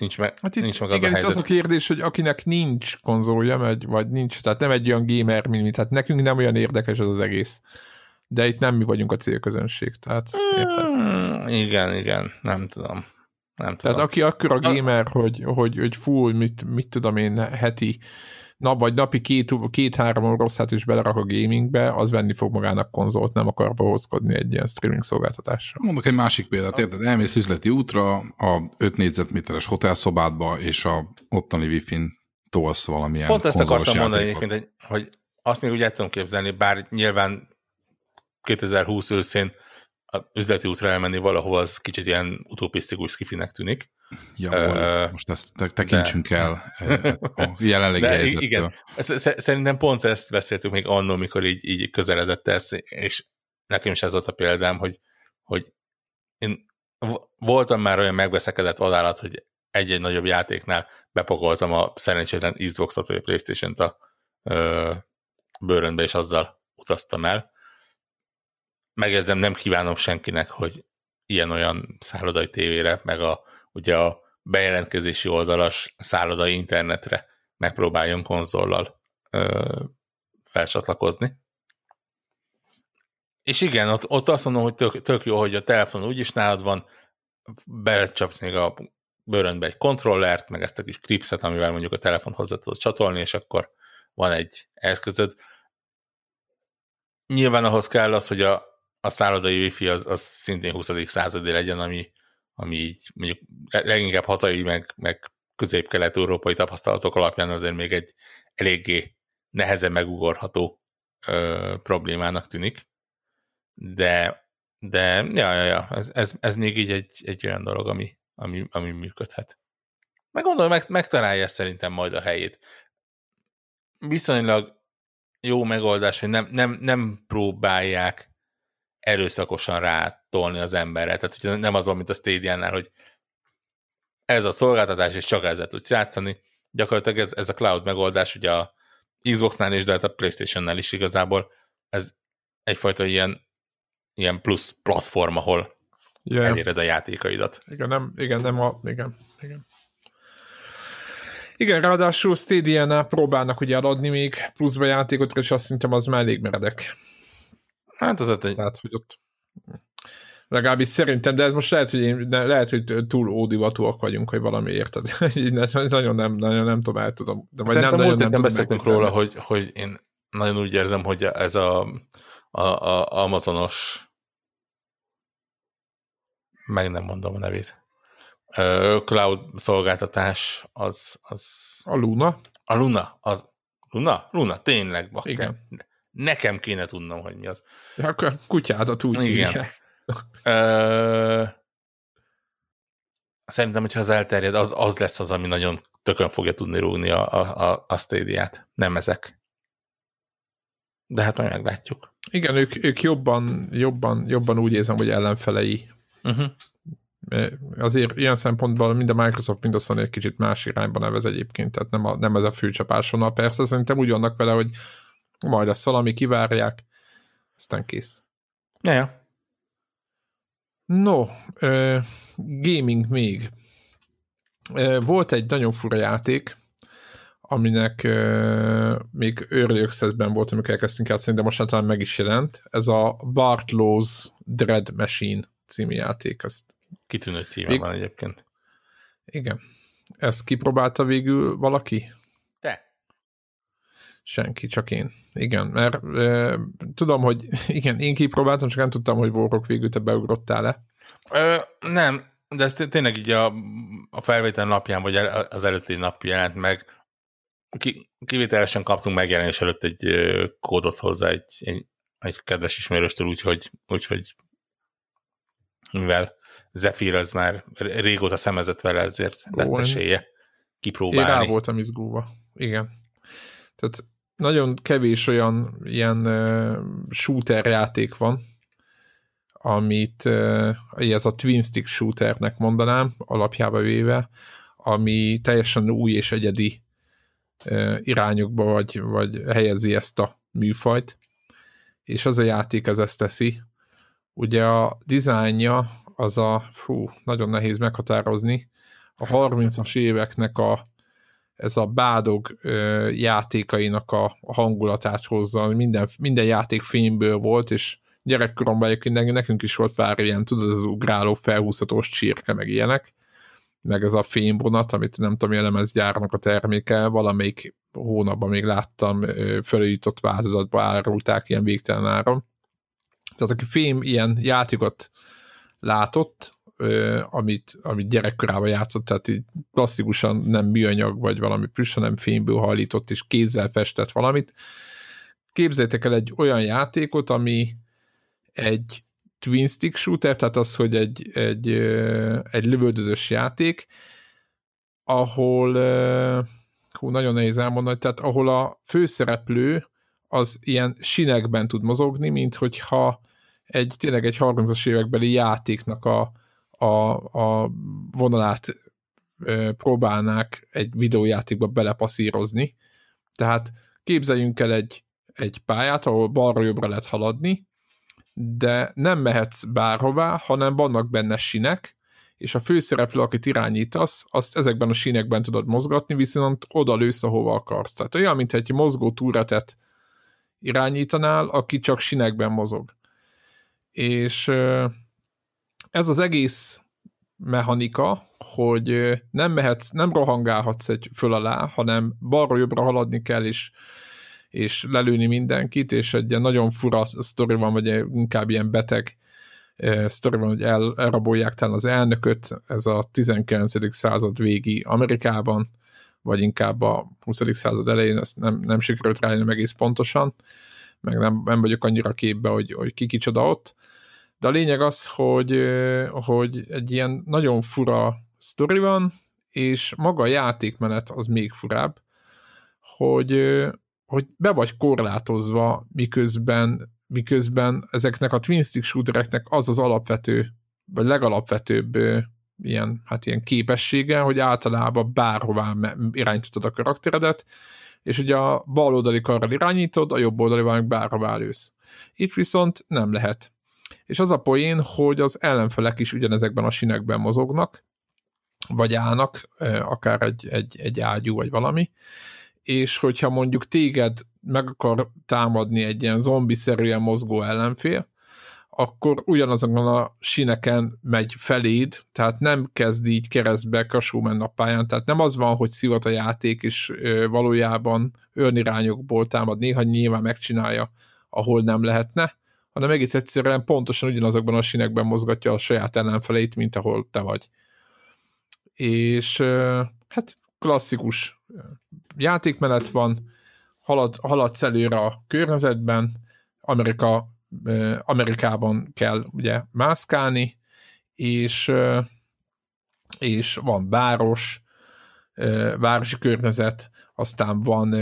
Nincs meg, hát itt, nincs meg az igen, a helyzet. Igen, itt az a kérdés, hogy akinek nincs konzolja, vagy nincs, tehát nem egy olyan gamer, mint mi, tehát nekünk nem olyan érdekes ez az egész. De itt nem mi vagyunk a célközönség, tehát mm, igen, igen, nem tudom. Nem tudom. Tehát aki akkor a gamer, a... hogy, hogy, hogy full, mit, mit tudom én, heti nap vagy napi két-három két, oroszát is belerak a gamingbe, az venni fog magának konzolt, nem akar behozkodni egy ilyen streaming szolgáltatással. Mondok egy másik példát, érted? Elmész üzleti útra, a öt négyzetméteres hotelszobádba, és a ottani Wi-Fi-n tolsz valamilyen konzolos játékot. Pont ezt akartam játékot. Mondani egyébként, hogy azt még úgy el tudom képzelni, bár nyilván kétezer-húsz őszén az üzleti útra elmenni valahova, az kicsit ilyen utopisztikus skifinek tűnik. Ja, uh, most ezt tekintsünk de. El a jelenlegi helyzettől. Igen, szerintem pont ezt beszéltük még annól, mikor így, így közeledett ez, és nekem is ez volt a példám, hogy, hogy én voltam már olyan megbeszekedett vadállat, hogy egy-egy nagyobb játéknál bepakoltam a szerencsétlen Xboxot, vagy a PlayStation-t a ö, bőrönbe, és azzal utaztam el. megjegyzem, nem kívánom senkinek, hogy ilyen-olyan szállodai tévére, meg a, ugye a bejelentkezési oldalas szállodai internetre megpróbáljon konzollal ö, felcsatlakozni. És igen, ott, ott azt mondom, hogy tök, tök jó, hogy a telefon úgyis nálad van, belecsapsz még a bőröndbe egy kontrollert, meg ezt a kis klipszet, amivel mondjuk a telefon hozzá tudod csatolni, és akkor van egy eszközöd. Nyilván ahhoz kell az, hogy a, a szállodai wifi az, az szintén huszadik századi legyen, ami, ami így mondjuk leginkább hazai, meg, meg közép-kelet-európai tapasztalatok alapján azért még egy eléggé nehezen megugorható ö, problémának tűnik. De, de ja, ja, ja, ez, ez, ez még így egy, egy olyan dolog, ami, ami, ami működhet. Megmondom, meg, megtalálja szerintem majd a helyét. Viszonylag jó megoldás, hogy nem, nem, nem próbálják erőszakosan rátolni az emberre. Tehát ugye nem az van, mint a Stadiánál, hogy ez a szolgáltatás, és csak ezzel tudsz játszani. Gyakorlatilag ez, ez a cloud megoldás, ugye a Xboxnál is, de hát a PlayStationnál is igazából, ez egyfajta ilyen ilyen plusz platform, ahol yeah. eléred a játékaidat. Igen, nem, igen, nem a... Igen, igen. Igen, ráadásul Stadia-nál próbálnak ugye adni még pluszba játékot, és azt hiszem, az már elég meredek. Hát az egy... Tehát, hogy ott... Legalábbis szerintem, de ez most lehet, hogy, én, lehet, hogy túl ódivatúak vagyunk, hogy valami érted. Nagyon nem, nagyon nem tudom, el tudom. De szerintem múlt héten beszéltünk róla, hogy, hogy én nagyon úgy érzem, hogy ez a, a, a Amazonos meg nem mondom a nevét. Cloud szolgáltatás az... az a Luna. A Luna. Az, Luna? Luna, tényleg. Bakker. Igen. Nekem kéne tudnom, hogy mi az. Ja, akkor kutyádat úgy hívják. Ö... Szerintem, hogyha az elterjed, az, az lesz az, ami nagyon tökön fogja tudni rúgni a, a, a Stadia-t. Nem ezek. De hát majd meglátjuk. Igen, ők, ők jobban, jobban, jobban úgy érzem, hogy ellenfelei. Uh-huh. Azért ilyen szempontból mind a Microsoft, mind a Sony egy kicsit más irányba nevez egyébként, tehát nem, a, nem ez a főcsapásonal. Persze szerintem úgy vannak vele, hogy majd lesz valami, kivárják, aztán kész. Jaja. No, ö, gaming még. Ö, volt egy nagyon fura játék, aminek ö, még Early Access-ben volt, amikor elkezdtünk játszani, de most talán meg is jelent. Ez a Bartlow's Dread Machine című játék. Ezt kitűnő címe vég... van egyébként. Igen. Ezt kipróbálta végül valaki? Te. Senki, csak én. Igen, mert e, tudom, hogy igen, én kipróbáltam, csak nem tudtam, hogy Vorok végül te beugrottál-e. Ö, nem, de ez tényleg így a, a felvétel napján, vagy el, az előtti nap jelent meg. Ki, kivételesen kaptunk megjelenés előtt egy ö, kódot hozzá egy, egy, egy kedves ismerőstől, úgyhogy úgyhogy mivel Zephyr az már régóta szemezett vele, ezért lett esélye kipróbálni. Én rá voltam izgulva. Igen. Tehát nagyon kevés olyan ilyen uh, shooter játék van, amit uh, ez a twin stick shooternek mondanám, alapjába véve, ami teljesen új és egyedi uh, irányokba vagy, vagy helyezi ezt a műfajt. És az a játék ez ezt teszi. Ugye a dizájnja az a, fú, nagyon nehéz meghatározni, a harmincas éveknek a, ez a bádog ö, játékainak a, a hangulatát hozza, minden, minden játék fényből volt, és gyerekkoromban egyébként nekünk is volt pár ilyen, tudod, az ugráló felhúzhatós csirke, meg ilyenek, meg ez a fényvonat, amit nem tudom, jellemezgyárnak a terméke, valamelyik hónapban még láttam, felújított változatba árulták ilyen végtelen áron. Tehát aki fém ilyen játékot látott, ö, amit, amit gyerekkorában játszott, tehát így klasszikusan nem műanyag vagy valami plusz, hanem fémből hajlított és kézzel festett valamit. Képzeljétek el egy olyan játékot, ami egy twin stick shooter, tehát az, hogy egy, egy, ö, egy lövöldözős játék, ahol ö, hú, nagyon nehéz elmondani, tehát ahol a főszereplő az ilyen sinekben tud mozogni, mint hogyha egy, tényleg egy harmincas évekbeli játéknak a, a, a vonalát ö, próbálnák egy videójátékba belepasszírozni. Tehát képzeljünk el egy, egy pályát, ahol balra-jobbra lehet haladni, de nem mehetsz bárhová, hanem vannak benne sinek, és a főszereplő, akit irányítasz, azt ezekben a sínekben tudod mozgatni, viszont oda lősz, ahova akarsz. Tehát olyan, mintha egy mozgó túretet irányítanál, aki csak sinekben mozog. És ez az egész mechanika, hogy nem mehetsz, nem rohangálhatsz egy föl alá, hanem balra-jobbra haladni kell, és, és lelőni mindenkit, és egy ilyen nagyon fura sztori van, vagy inkább ilyen beteg sztori van, hogy el, elrabolják talán az elnököt, ez a tizenkilencedik század végi Amerikában, vagy inkább a huszadik század elején, ezt nem, nem sikerült rájönöm egész pontosan, meg nem, nem vagyok annyira képbe, hogy, hogy ki kicsoda ott, de a lényeg az, hogy, hogy egy ilyen nagyon fura sztori van, és maga a játékmenet az még furább, hogy, hogy be vagy korlátozva, miközben, miközben ezeknek a twin stick shootereknek az az alapvető, vagy legalapvetőbb ilyen, hát ilyen képessége, hogy általában bárhová irányítod a karakteredet, és ugye a bal oldali karral irányítod, a jobb oldali meg bárhová lősz. Itt viszont nem lehet. És az a poén, hogy az ellenfelek is ugyanezekben a sinekben mozognak, vagy állnak, akár egy, egy, egy ágyú, vagy valami, és hogyha mondjuk téged meg akar támadni egy ilyen zombiszerűen mozgó ellenfél, akkor ugyanazokon a sineken megy feléd, tehát nem kezd így keresztbe kasul menni a pályán, tehát nem az van, hogy szivat a játék, és valójában önirányokból támad, néha nyilván megcsinálja, ahol nem lehetne, hanem egész egyszerűen pontosan ugyanazokban a sinekben mozgatja a saját ellenfeleit, mint ahol te vagy. És hát klasszikus játékmenet van, halad, haladsz előre a környezetben, Amerika, Amerikában kell ugye mászkálni, és, és van város, városi környezet, aztán van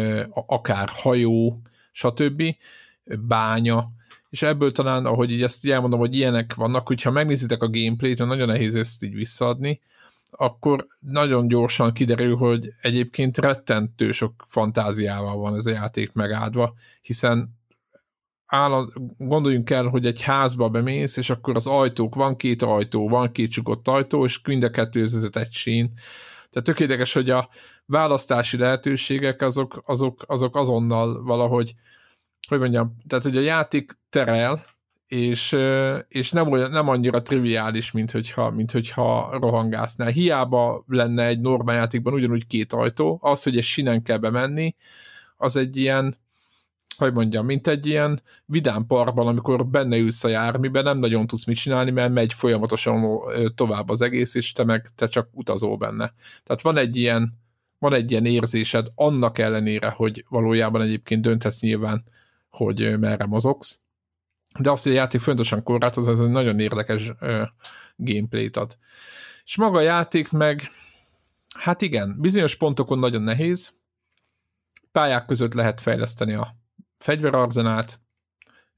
akár hajó, stb. Bánya, és ebből talán, ahogy így ezt elmondom, hogy ilyenek vannak, hogyha megnézitek a gameplayt, nagyon nehéz ezt így visszaadni, akkor nagyon gyorsan kiderül, hogy egyébként rettentő sok fantáziával van ez a játék megáldva, hiszen állam, gondoljunk el, hogy egy házba bemész, és akkor az ajtók, van két ajtó, van két csukott ajtó, és mind a kettőhöz vezet egy sín. Tehát tök érdekes, hogy a választási lehetőségek azok, azok, azok azonnal valahogy, hogy mondjam, tehát hogy a játék terel, és, és nem, olyan, nem annyira triviális, mint hogyha, mint hogyha rohangásznál. Hiába lenne egy normál játékban ugyanúgy két ajtó, az, hogy egy sinen kell bemenni, az egy ilyen, hogy mondjam, mint egy ilyen vidám parkban, amikor benne ülsz a járműben, nem nagyon tudsz mit csinálni, mert megy folyamatosan tovább az egész, és te meg te csak utazol benne. Tehát van egy ilyen, van egy ilyen érzésed, annak ellenére, hogy valójában egyébként dönthetsz nyilván, hogy merre mozogsz. De azt, hogy a játék fontosan korlátoz, ez egy nagyon érdekes ö, gameplayt ad. És maga a játék meg, hát igen, bizonyos pontokon nagyon nehéz. Pályák között lehet fejleszteni a fegyverarzenát,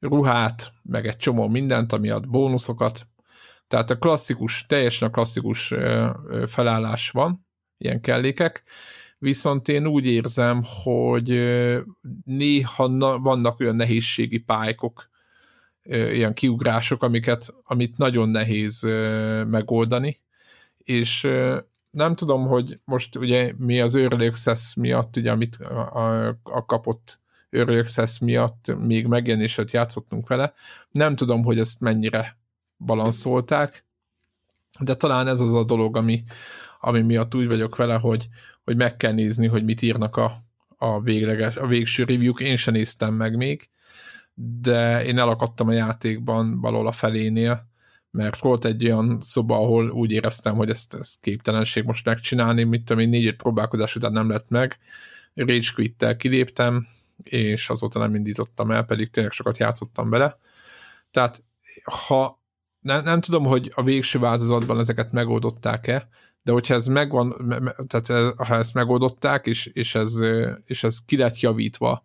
ruhát, meg egy csomó mindent, ami ad bónuszokat. Tehát a klasszikus, teljesen a klasszikus ö, ö, felállás van, ilyen kellékek. Viszont én úgy érzem, hogy néha na, vannak olyan nehézségi pálykok, ilyen kiugrások, amiket, amit nagyon nehéz megoldani, és nem tudom, hogy most ugye mi az Early Access miatt, ugye amit a, a kapott Early Access miatt még megjelenését játszottunk vele, nem tudom, hogy ezt mennyire balanszolták, de talán ez az a dolog, ami, ami miatt úgy vagyok vele, hogy, hogy meg kell nézni, hogy mit írnak a, a, végleges, a végső review-k, én sem néztem meg még, de én elakadtam a játékban valahol a felénél, mert volt egy olyan szoba, ahol úgy éreztem, hogy ezt, ezt képtelenség most megcsinálni, mit tudom én, négy-öt próbálkozás után nem lett meg, rage quittel kiléptem, és azóta nem indítottam el, pedig tényleg sokat játszottam bele. Tehát ha nem, nem tudom, hogy a végső változatban ezeket megoldották-e, de hogyha ez megvan, tehát ha ezt megoldották, és, és, ez, és ez ki lett javítva,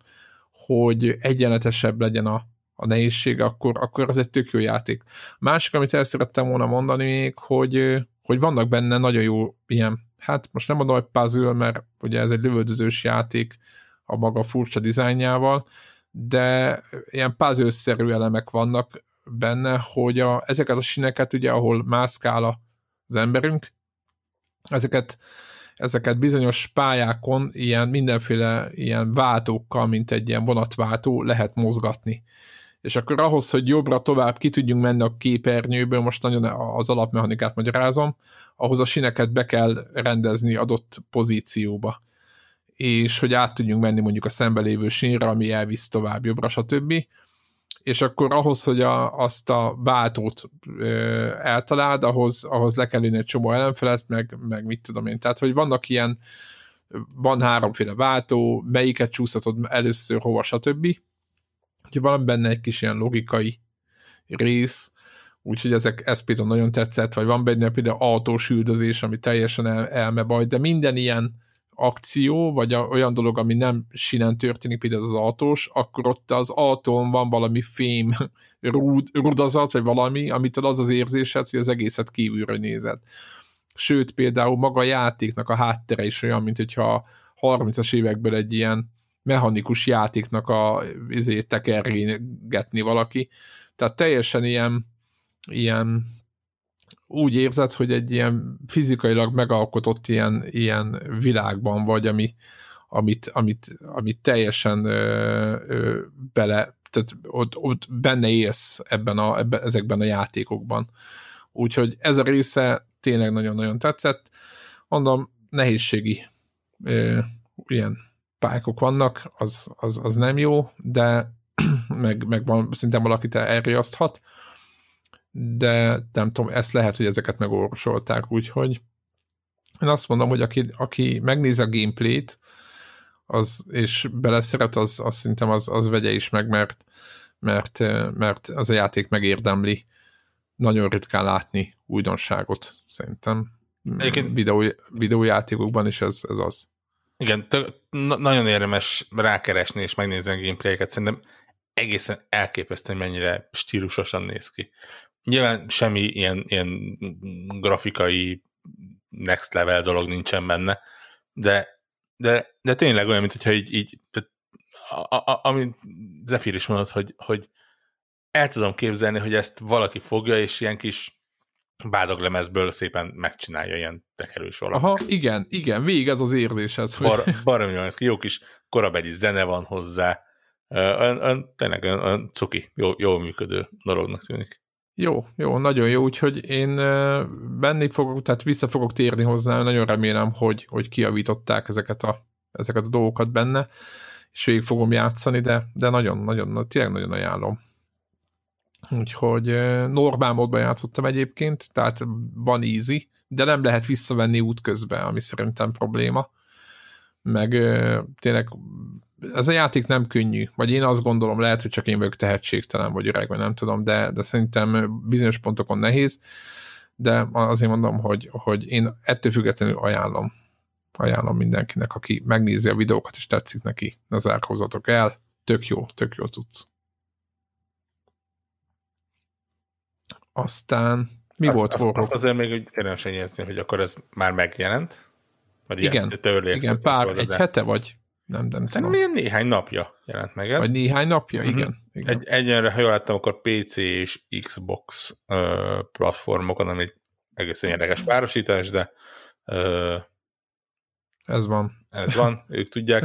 hogy egyenletesebb legyen a, a nehézség, akkor, akkor ez egy tök jó játék. Másik, amit el szerettem volna mondani még, hogy, hogy vannak benne nagyon jó ilyen, hát most nem mondom, hogy puzzle, mert ugye ez egy lövöldözős játék a maga furcsa dizájnjával, de ilyen puzzle-szerű elemek vannak, benne, hogy a, ezeket a sineket, ugye, ahol mászkál az emberünk, ezeket, ezeket bizonyos pályákon ilyen mindenféle ilyen váltókkal, mint egy ilyen vonatváltó lehet mozgatni. És akkor ahhoz, hogy jobbra tovább ki tudjunk menni a képernyőből, most nagyon az alapmechanikát magyarázom, ahhoz a sineket be kell rendezni adott pozícióba. És hogy át tudjunk menni mondjuk a szembelévő sínre, ami elvisz tovább jobbra, stb. És akkor ahhoz, hogy a, azt a váltót ö, eltaláld, ahhoz, ahhoz le kell lőni egy csomó ellenfelet, meg, meg mit tudom én. Tehát, hogy vannak ilyen, van háromféle váltó, melyiket csúszhatod először, hova, stb. Úgyhogy van benne egy kis ilyen logikai rész, úgyhogy ezek, ez például nagyon tetszett, vagy van benne például autós üldözés, ami teljesen el, elmebaj, de minden ilyen akció, vagy olyan dolog, ami nem sinen történik, például az autós, akkor ott az autón van valami fém rúd, rudazat, vagy valami, amitől az az érzésed, hogy az egészet kívülről nézed. Sőt, például maga a játéknak a háttere is olyan, mint hogyha harmincas évekből egy ilyen mechanikus játéknak a izét tekergetni valaki. Tehát teljesen ilyen, ilyen úgy érzed, hogy egy ilyen fizikailag megalkotott ilyen, ilyen világban vagy, ami, amit, amit, amit teljesen ö, ö, bele, tehát ott, ott benne élsz ebben a, ebben, ezekben a játékokban. Úgyhogy ez a része tényleg nagyon-nagyon tetszett. Mondom, nehézségi ö, ilyen pályákok vannak, az, az, az nem jó, de meg, meg van, szerintem valakit elriaszthat, de nem tudom, ezt lehet, hogy ezeket megorvosolták, úgyhogy én azt mondom, hogy aki, aki megnézi a gameplayt, az, és beleszeret, az, az szerintem az, az vegye is meg, mert, mert, mert az a játék megérdemli nagyon ritkán látni újdonságot, szerintem. Egyébként... Videó, videójátékokban is ez, ez az. Igen, tök, na- nagyon érdemes rákeresni és megnézni a gameplayeket, szerintem egészen elképesztő, mennyire stílusosan néz ki. Nyilván semmi ilyen, ilyen grafikai next level dolog nincsen benne, de, de, de tényleg olyan, mint hogyha így, így tehát, a, a, amit Zephyr is mondott, hogy, hogy el tudom képzelni, hogy ezt valaki fogja, és ilyen kis bádoglemezből szépen megcsinálja ilyen tekerős valami. Aha, igen, igen, végig ez az érzésed. Hogy... Baromi jól néz ki, jó kis korabeli zene van hozzá, Ön, ön, tényleg ön, ön cuki, jó, jól működő dolognak tűnik. Jó, jó, nagyon jó, úgyhogy én benni fogok, tehát vissza fogok térni hozzá, nagyon remélem, hogy, hogy kijavították ezeket a, ezeket a dolgokat benne, és végig fogom játszani, de, de nagyon, nagyon, tényleg nagyon ajánlom. Úgyhogy normál módban játszottam egyébként, tehát van easy, de nem lehet visszavenni útközben, ami szerintem probléma. Meg tényleg ez a játék nem könnyű, vagy én azt gondolom, lehet, hogy csak én vagyok tehetségtelen, vagy öreg, vagy nem tudom, de, de szerintem bizonyos pontokon nehéz, de azért mondom, hogy, hogy én ettől függetlenül ajánlom, ajánlom mindenkinek, aki megnézi a videókat, és tetszik neki, ne zárkózzatok el, tök jó, tök jó tudsz. Aztán mi azt, volt forró? Azt azért még hogy érdemes enyészni, hogy akkor ez már megjelent? Vagy igen, ilyen, igen pár, oda, egy de... hete vagy? Nem, nem szerintem ilyen néhány napja jelent meg ez. Vagy néhány napja, mm-hmm. igen. igen. Egy, egyenre, ha jól láttam, akkor pé cé és Xbox ö, platformokon, ami egészen érdekes párosítás, de ö, ez van. Ez van, ők tudják.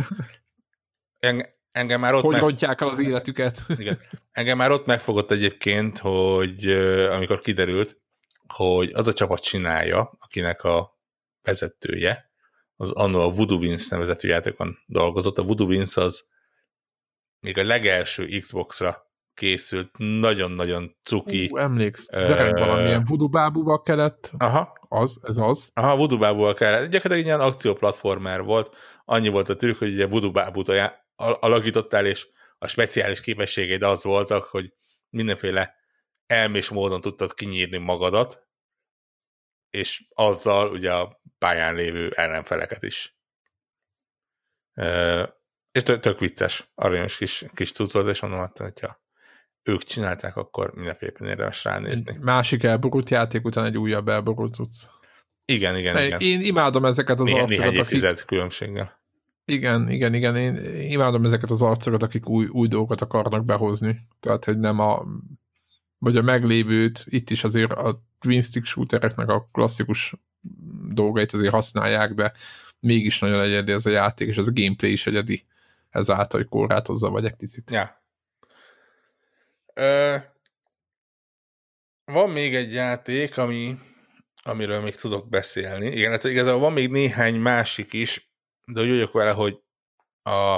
Enge, engem már ott hogy meg... rontják el az életüket. Igen. Engem már ott megfogott egyébként, hogy ö, amikor kiderült, hogy az a csapat csinálja, akinek a vezetője, az annó a Voodoo Vince nevezetű játékon dolgozott. A Voodoo Vince az még a legelső Xbox-ra készült, nagyon-nagyon cuki. Hú, emléksz, de uh, valamilyen Voodoo bábúval kellett. Aha. Az, ez az. Aha, Voodoo bábúval kellett. Gyakorlatilag ilyen akcióplatformer volt. Annyi volt a trükk, hogy ugye Voodoo bábút alakítottál, és a speciális képességeid az voltak, hogy mindenféle elmés módon tudtad kinyírni magadat, és azzal ugye a pályán lévő ellenfeleket is. E, és tök, tök vicces, aranyos kis, kis cucc volt, és mondom, hogy ha ők csinálták, akkor mindenféppen érdemes ránézni. Másik elborult játék után egy újabb elborult cucc. Igen, igen, én, igen. Én imádom ezeket az Néh- arcokat. Néhány évtized akik... különbséggel. Igen, igen, igen, én imádom ezeket az arcokat, akik új, új dolgokat akarnak behozni. Tehát, hogy nem a vagy a meglévőt, itt is azért a twin stick shootereknek a klasszikus dolgait azért használják, de mégis nagyon egyedi ez a játék, és ez a gameplay is egyedi, ezáltal, hogy korlátozza vagy egy picit. Ja. Ö, van még egy játék, ami, amiről még tudok beszélni. Igen, hát igazából van még néhány másik is, de úgy vagyok vele, hogy a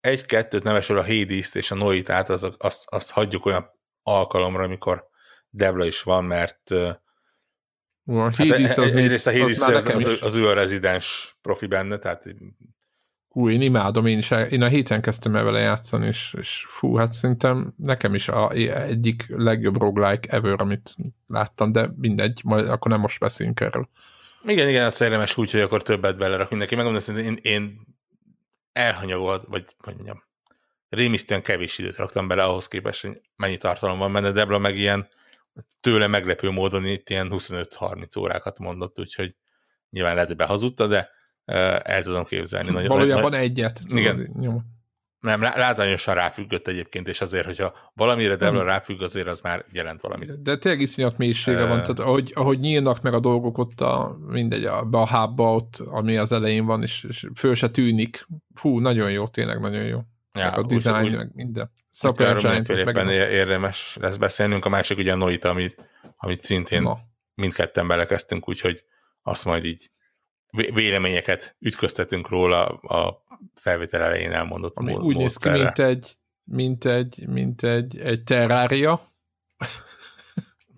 egy-kettőt nevesül a Hades-t és a Noitát, az, azt, azt hagyjuk olyan alkalomra, amikor Devla is van, mert uh, hát az az egyrészt a Hades az, az, az ő a rezidens profi benne, tehát hú, én imádom, én is. Én a héten kezdtem el vele játszani, és, és fú, hát szerintem nekem is a, egyik legjobb roguelike ever, amit láttam, de mindegy, majd akkor nem most beszélünk erről. Igen, igen, az érdemes úgy, hogy akkor többet belerak mindenki. Megmondom, hogy én, én elhanyagolt, vagy mondjam, rémisztően kevés időt raktam bele ahhoz képest, hogy mennyi tartalom van benne, Debla meg ilyen tőle meglepő módon itt ilyen huszonöt-harminc órákat mondott, úgyhogy nyilván lehet, hogy behazudta, de el tudom képzelni. Nagyon, valójában nagy, egyet. Igen. Nyom. Nem, látványosan ráfüggött egyébként, és azért, hogyha valamire Debla mm. ráfügg, azért az már jelent valamit. De tényleg iszonyat mélysége uh, van, tehát ahogy, ahogy nyílnak meg a dolgok ott a, mindegy, a, a hábba ott, ami az elején van, és, és föl se tűnik. Hú, nagyon jó, tényleg nagyon jó. Ja, a dizájn, meg minden. Szóval éppen érdemes lesz beszélnünk. A másik ugye a Noita, amit, amit szintén Na. mindketten belekezdtünk, úgyhogy azt majd így véleményeket ütköztetünk róla a felvétel elején elmondott módszerre. Ami úgy néz ki, mint egy, mint egy, mint egy, egy terrária.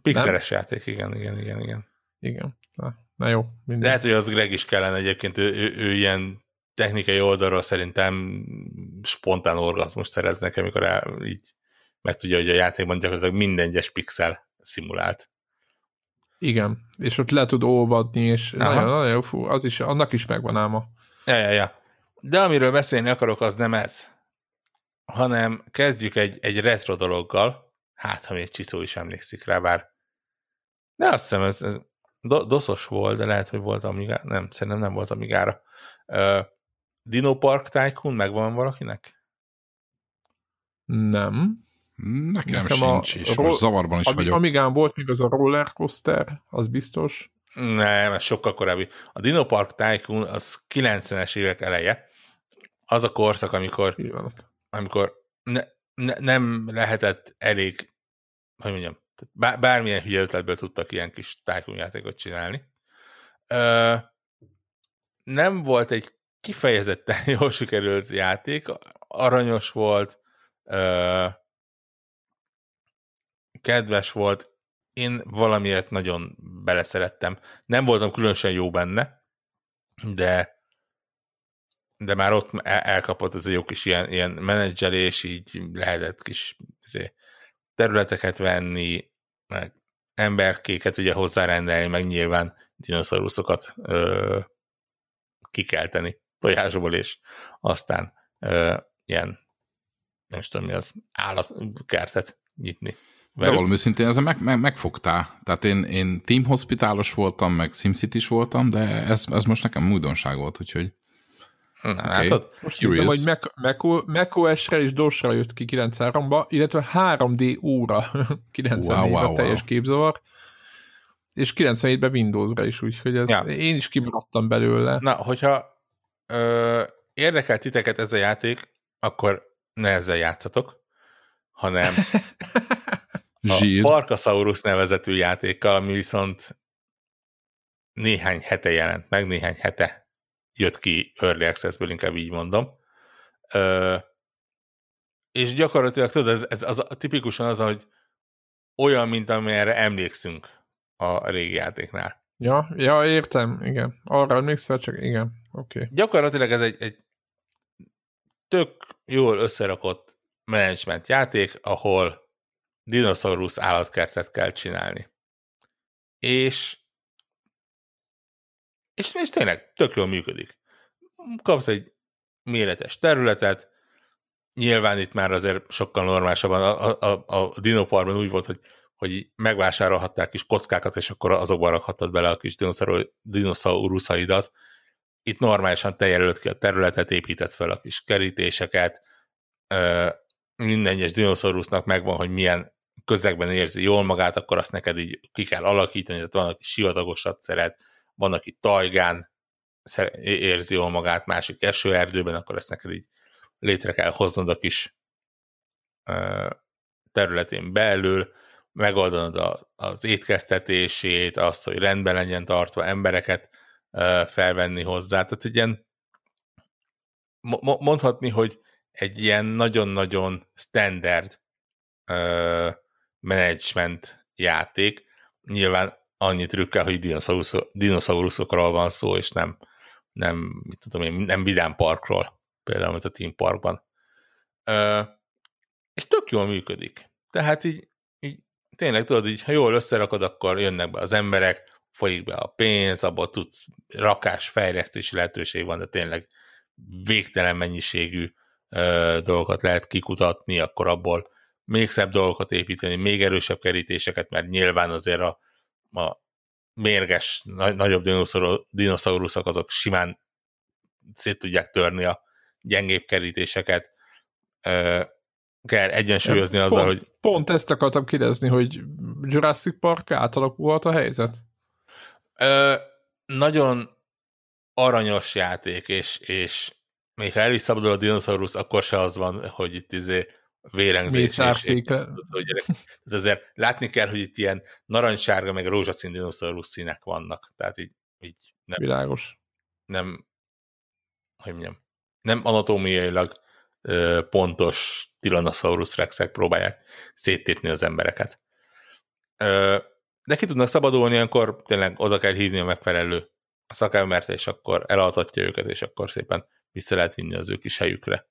Pixeles játék, igen, igen, igen, igen. Igen. Na, na jó. Minden. Lehet, hogy az Greg is kellene egyébként, ő, ő, ő ilyen technikai oldalról szerintem spontán orgazmust szerez nekem, amikor el, így megtudja, hogy a játékban gyakorlatilag minden egyes pixel szimulált. Igen, és ott le tud olvadni, és nagyon, nagyon fú, az is, annak is megvan álma. Ja, ja, ja. De amiről beszélni akarok, az nem ez, hanem kezdjük egy, egy retro dologgal, hát, ha még Csiszó is emlékszik rá, bár de azt hiszem, ez, ez do, doszos volt, de lehet, hogy volt Amiga, nem, szerintem nem volt Amigára. Uh, Dinopark Tycoon megvan valakinek? Nem. Nekem, Nekem sincs, és most zavarban is ami, vagyok. Amigán volt még az a roller coaster, az biztos. Nem, ez sokkal korábbi. A Dinopark Tycoon az kilencvenes évek eleje. Az a korszak, amikor, amikor ne, ne, nem lehetett elég, hogy mondjam, bármilyen hülye ötletből tudtak ilyen kis tycoon játékot csinálni. Uh, nem volt egy kifejezetten jól sikerült játék, aranyos volt, uh, kedves volt, én valamiért nagyon beleszerettem. Nem voltam különösen jó benne, de, de már ott elkapott ez egy jó kis ilyen, ilyen menedzselés, így lehetett kis területeket venni, meg emberkéket ugye hozzárendelni, meg nyilván dinoszauruszokat ö, kikelteni tojásból, és aztán ö, ilyen, nem is tudom mi az, állatkertet nyitni. De valami őszintén ezzel meg, meg, megfogtál. Tehát én, én Team Hospitalos voltam, meg SimCity-s voltam, de ez, ez most nekem újdonság volt, úgyhogy... Na, okay. Látod? Most hiszem, hogy macOS-re és dosra jött ki kilencvenháromba, illetve három dé óra kilencvennégyben wow, wow, teljes wow. képzavar, és kilencvenhétben Windowsra is, úgyhogy ez, ja. Én is kimaradtam belőle. Na, hogyha ö, érdekel titeket ez a játék, akkor ne ezzel játszatok, hanem... A Parkasaurus nevezetű játékkal, ami viszont néhány hete jelent meg, néhány hete jött ki Early Access-ből, inkább így mondom. Ö, és gyakorlatilag tudod, ez, ez az, tipikusan az, hogy olyan, mint amire emlékszünk a régi játéknál. Ja, ja értem, igen. Arra emlékszel, csak igen, oké. Okay. Gyakorlatilag ez egy, egy tök jól összerakott management játék, ahol dinoszaurusz állatkertet kell csinálni. És, és és tényleg tök jól működik. Kapsz egy méretes területet, nyilván itt már azért sokkal normálisabban a, a, a, a dinoparkban úgy volt, hogy, hogy megvásárolhattál kis kockákat, és akkor azokban rakhattad bele a kis dinoszauruszaidat. Itt normálisan te jelölt ki a területet, épített fel a kis kerítéseket, ö, minden egyes dinoszaurusznak megvan, hogy milyen közegben érzi jól magát, akkor azt neked így ki kell alakítani, tehát van, aki sivatagosat szeret, van, aki tajgán érzi jól magát, másik esőerdőben, akkor ezt neked így létre kell hoznod a kis területén belül, megoldanod az étkeztetését, azt, hogy rendben legyen tartva, embereket felvenni hozzá. Tehát egy ilyen, mondhatni, hogy egy ilyen nagyon-nagyon standard management játék. Nyilván annyit trükkel, hogy dinoszauruszokról van szó, és nem, nem, mit tudom én, nem vidám parkról, például, mint a Team Parkban. Ö, és tök jól működik. Tehát így, így tényleg tudod, így, ha jól összerakod, akkor jönnek be az emberek, folyik be a pénz, abból tudsz, rakás, fejlesztési lehetőség van, de tényleg végtelen mennyiségű ö, dolgokat lehet kikutatni, akkor abból még szebb dolgokat építeni, még erősebb kerítéseket, mert nyilván azért a, a mérges, nagyobb dinoszauruszok azok simán szét tudják törni a gyengébb kerítéseket. Ö, kell egyensúlyozni pont, azzal, hogy... Pont ezt akartam kérdezni, hogy Jurassic Park átalakulhat a helyzet? Ö, nagyon aranyos játék, és, és még ha el is szabadul a dinoszaurusz, akkor se az van, hogy itt izé vérengzés. Azért látni kell, hogy itt ilyen narancssárga, meg rózsaszín dinoszaurusz színek vannak. Tehát így, így nem... Világos. Nem... Hogy mondjam, nem anatómiailag ö, pontos Tyrannosaurus rexek próbálják széttépni az embereket. Ö, de ki tudnak szabadulni, akkor tényleg oda kell hívni a megfelelő szakembert, és akkor elaltatja őket, és akkor szépen vissza lehet vinni az ő kis helyükre.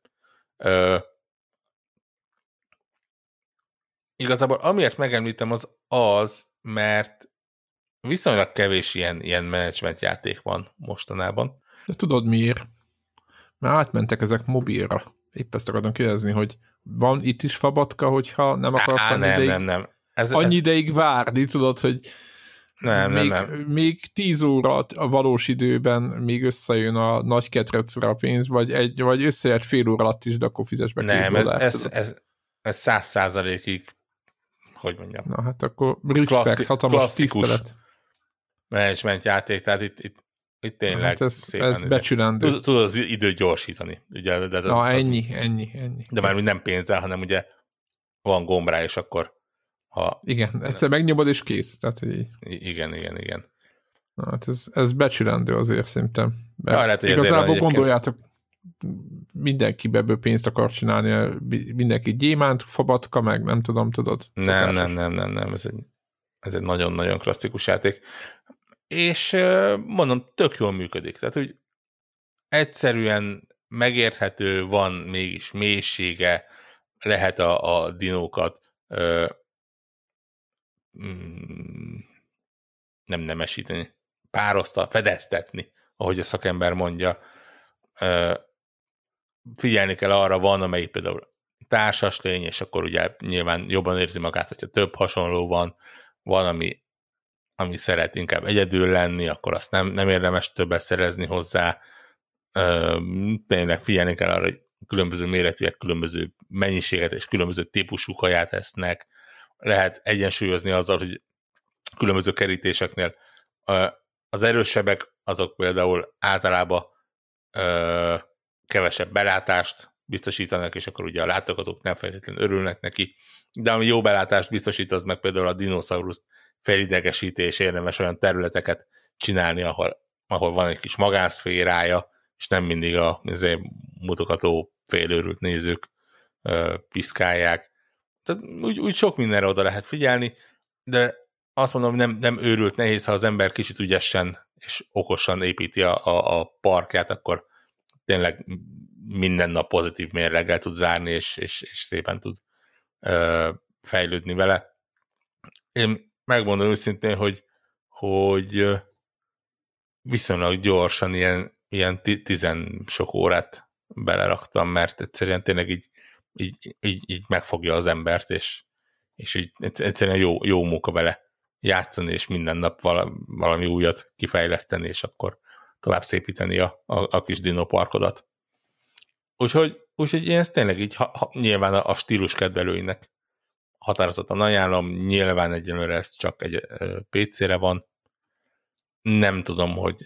Ö, Igazából amiért megemlítem, az az, mert viszonylag kevés ilyen, ilyen management játék van mostanában. De tudod miért? Már átmentek ezek mobilra. Épp ezt akarom kérdezni, hogy van itt is fabatka, hogyha nem akarsz annyi nem, ideig... Nem, nem, ez, annyi ez... ideig várni, tudod, hogy nem, még, nem, nem. még tíz óra a valós időben még összejön a nagy ketrecre a pénz, vagy, egy, vagy összejött fél óra alatt is, de akkor fizes be. Nem, ez, dollár, ez, ez, ez száz százalékig hogy mondjam. Na hát akkor respect, klasszik, hatalmas tisztelet. Management játék, tehát itt, itt, itt tényleg hát ez, szépen. Ez becsülendő. Tud, tudod az időt gyorsítani. Ugye, de, de, de, Na az, ennyi, ennyi, ennyi. De már nem pénzzel, hanem ugye van gomb rá, és akkor ha... Igen, egyszer megnyomod és kész. Tehát, hogy... Igen, igen, igen. Na hát ez, ez becsülendő azért szerintem. Hát, igazából gondoljátok, mindenki ebből pénzt akar csinálni, mindenki gyémánt, fabatka, meg nem tudom, tudod? Nem, nem, nem, nem, nem, ez egy, ez egy nagyon-nagyon klasszikus játék. És mondom, tök jól működik. Tehát, hogy egyszerűen megérthető, van mégis mélysége, lehet a, a dinókat ö, nem nemesíteni, párosztal, fedeztetni, ahogy a szakember mondja. Ö, figyelni kell arra, van, amelyik például társas lény, és akkor ugye nyilván jobban érzi magát, hogyha több hasonló van, van, ami, ami szeret inkább egyedül lenni, akkor azt nem, nem érdemes többet szerezni hozzá. Ö, tényleg figyelni kell arra, hogy különböző méretűek, különböző mennyiséget és különböző típusú kaját esznek. Lehet egyensúlyozni azzal, hogy különböző kerítéseknél ö, az erősebbek, azok például általában ö, kevesebb belátást biztosítanak, és akkor ugye a látogatók nem feltétlenül örülnek neki, de ami jó belátást biztosít, az meg például a dinoszaurusz felidegesítés, érdemes olyan területeket csinálni, ahol, ahol van egy kis magánszférája, és nem mindig a mutogató félőrült nézők ö, piszkálják. Tehát úgy, úgy sok mindenre oda lehet figyelni, de azt mondom, nem, nem őrült nehéz, ha az ember kicsit ügyesen és okosan építi a, a, a parkját, akkor tényleg minden nap pozitív mérleggel tud zárni, és, és, és szépen tud ö, fejlődni vele. Én megmondom őszintén, hogy, hogy viszonylag gyorsan ilyen, ilyen tizen sok órát beleraktam, mert egyszerűen tényleg így, így, így, így megfogja az embert, és, és így egyszerűen jó, jó munka vele játszani, és minden nap valami újat kifejleszteni, és akkor tovább szépíteni a, a, a kis dinoparkodat. Úgyhogy, úgyhogy én ezt tényleg így ha, ha, nyilván a, a stílus kedvelőinek határozottan ajánlom, nyilván egyelőre ez csak egy pé cére van. Nem tudom, hogy,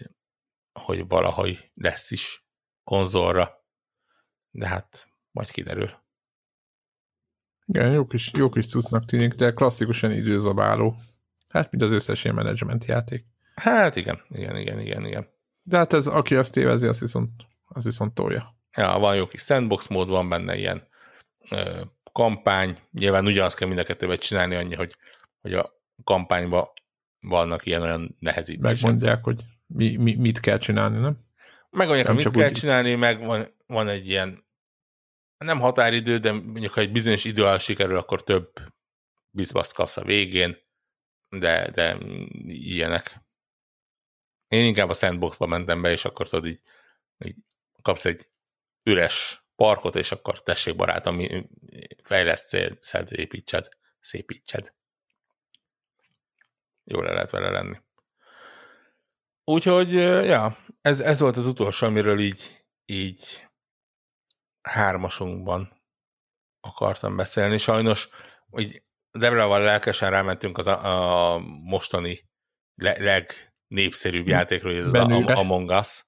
hogy valahogy lesz is konzolra, de hát majd kiderül. Igen, jó kis, jó kis cuccnak tűnik, de klasszikusan időzabáló. Hát, mint az összes ilyen menedzsment játék. Hát igen, igen, igen, igen, igen. De hát ez, aki azt évezi, az viszont, az viszont tolja. Ja, van jó kis sandbox mód, van benne ilyen ö, kampány. Nyilván ugyanazt kell mind a kettőbe csinálni, annyi, hogy, hogy a kampányban vannak ilyen olyan nehezítések. Megmondják, hogy mi, mi, mit kell csinálni, nem? Megmondják, mit kell úgy... csinálni, meg van, van egy ilyen nem határidő, de mondjuk, ha egy bizonyos idő alatt sikerül, akkor több bizbaszt kapsz a végén, de, de ilyenek. Én inkább a sandboxba mentem be, és akkor tudod, így, így kapsz egy üres parkot, és akkor tessék barátom, fejleszted, építsed, szépítsed. Jól le lehet vele lenni. Úgyhogy, ja, ez, ez volt az utolsó, amiről így, így hármasunkban akartam beszélni. Sajnos, hogy Debra-val lelkesen rámentünk az a, a mostani le, legnépszerűbb játékról, ez az a, a Among Us.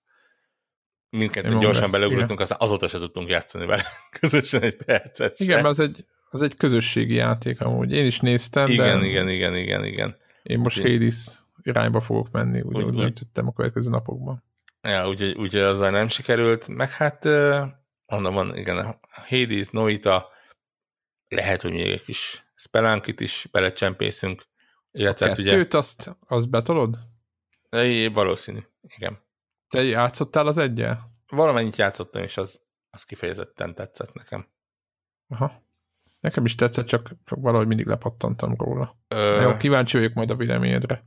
Mindketten gyorsan beleugrottunk, azóta se tudtunk játszani vele közösen egy percet. Igen, mert az egy, az egy közösségi játék amúgy. Én is néztem, igen, de... Igen, igen, igen, igen. Én most én... Hades irányba fogok menni, úgy, úgy, úgy döntöttem a következő napokban. Ja, úgyhogy úgy, azzal nem sikerült, meg hát onnan van, igen, Hades, Noita, lehet, hogy még egy kis Spelunkit is belecsempészünk. Illetve a kettőt ugye... azt, azt betolod? É, valószínű, igen. Te játszottál az egyel? Valamennyit játszottam, és az, az kifejezetten tetszett nekem. Aha. Nekem is tetszett, csak valahogy mindig lepattantam róla. Ö... Jó, kíváncsi vagyok majd a véleményedre.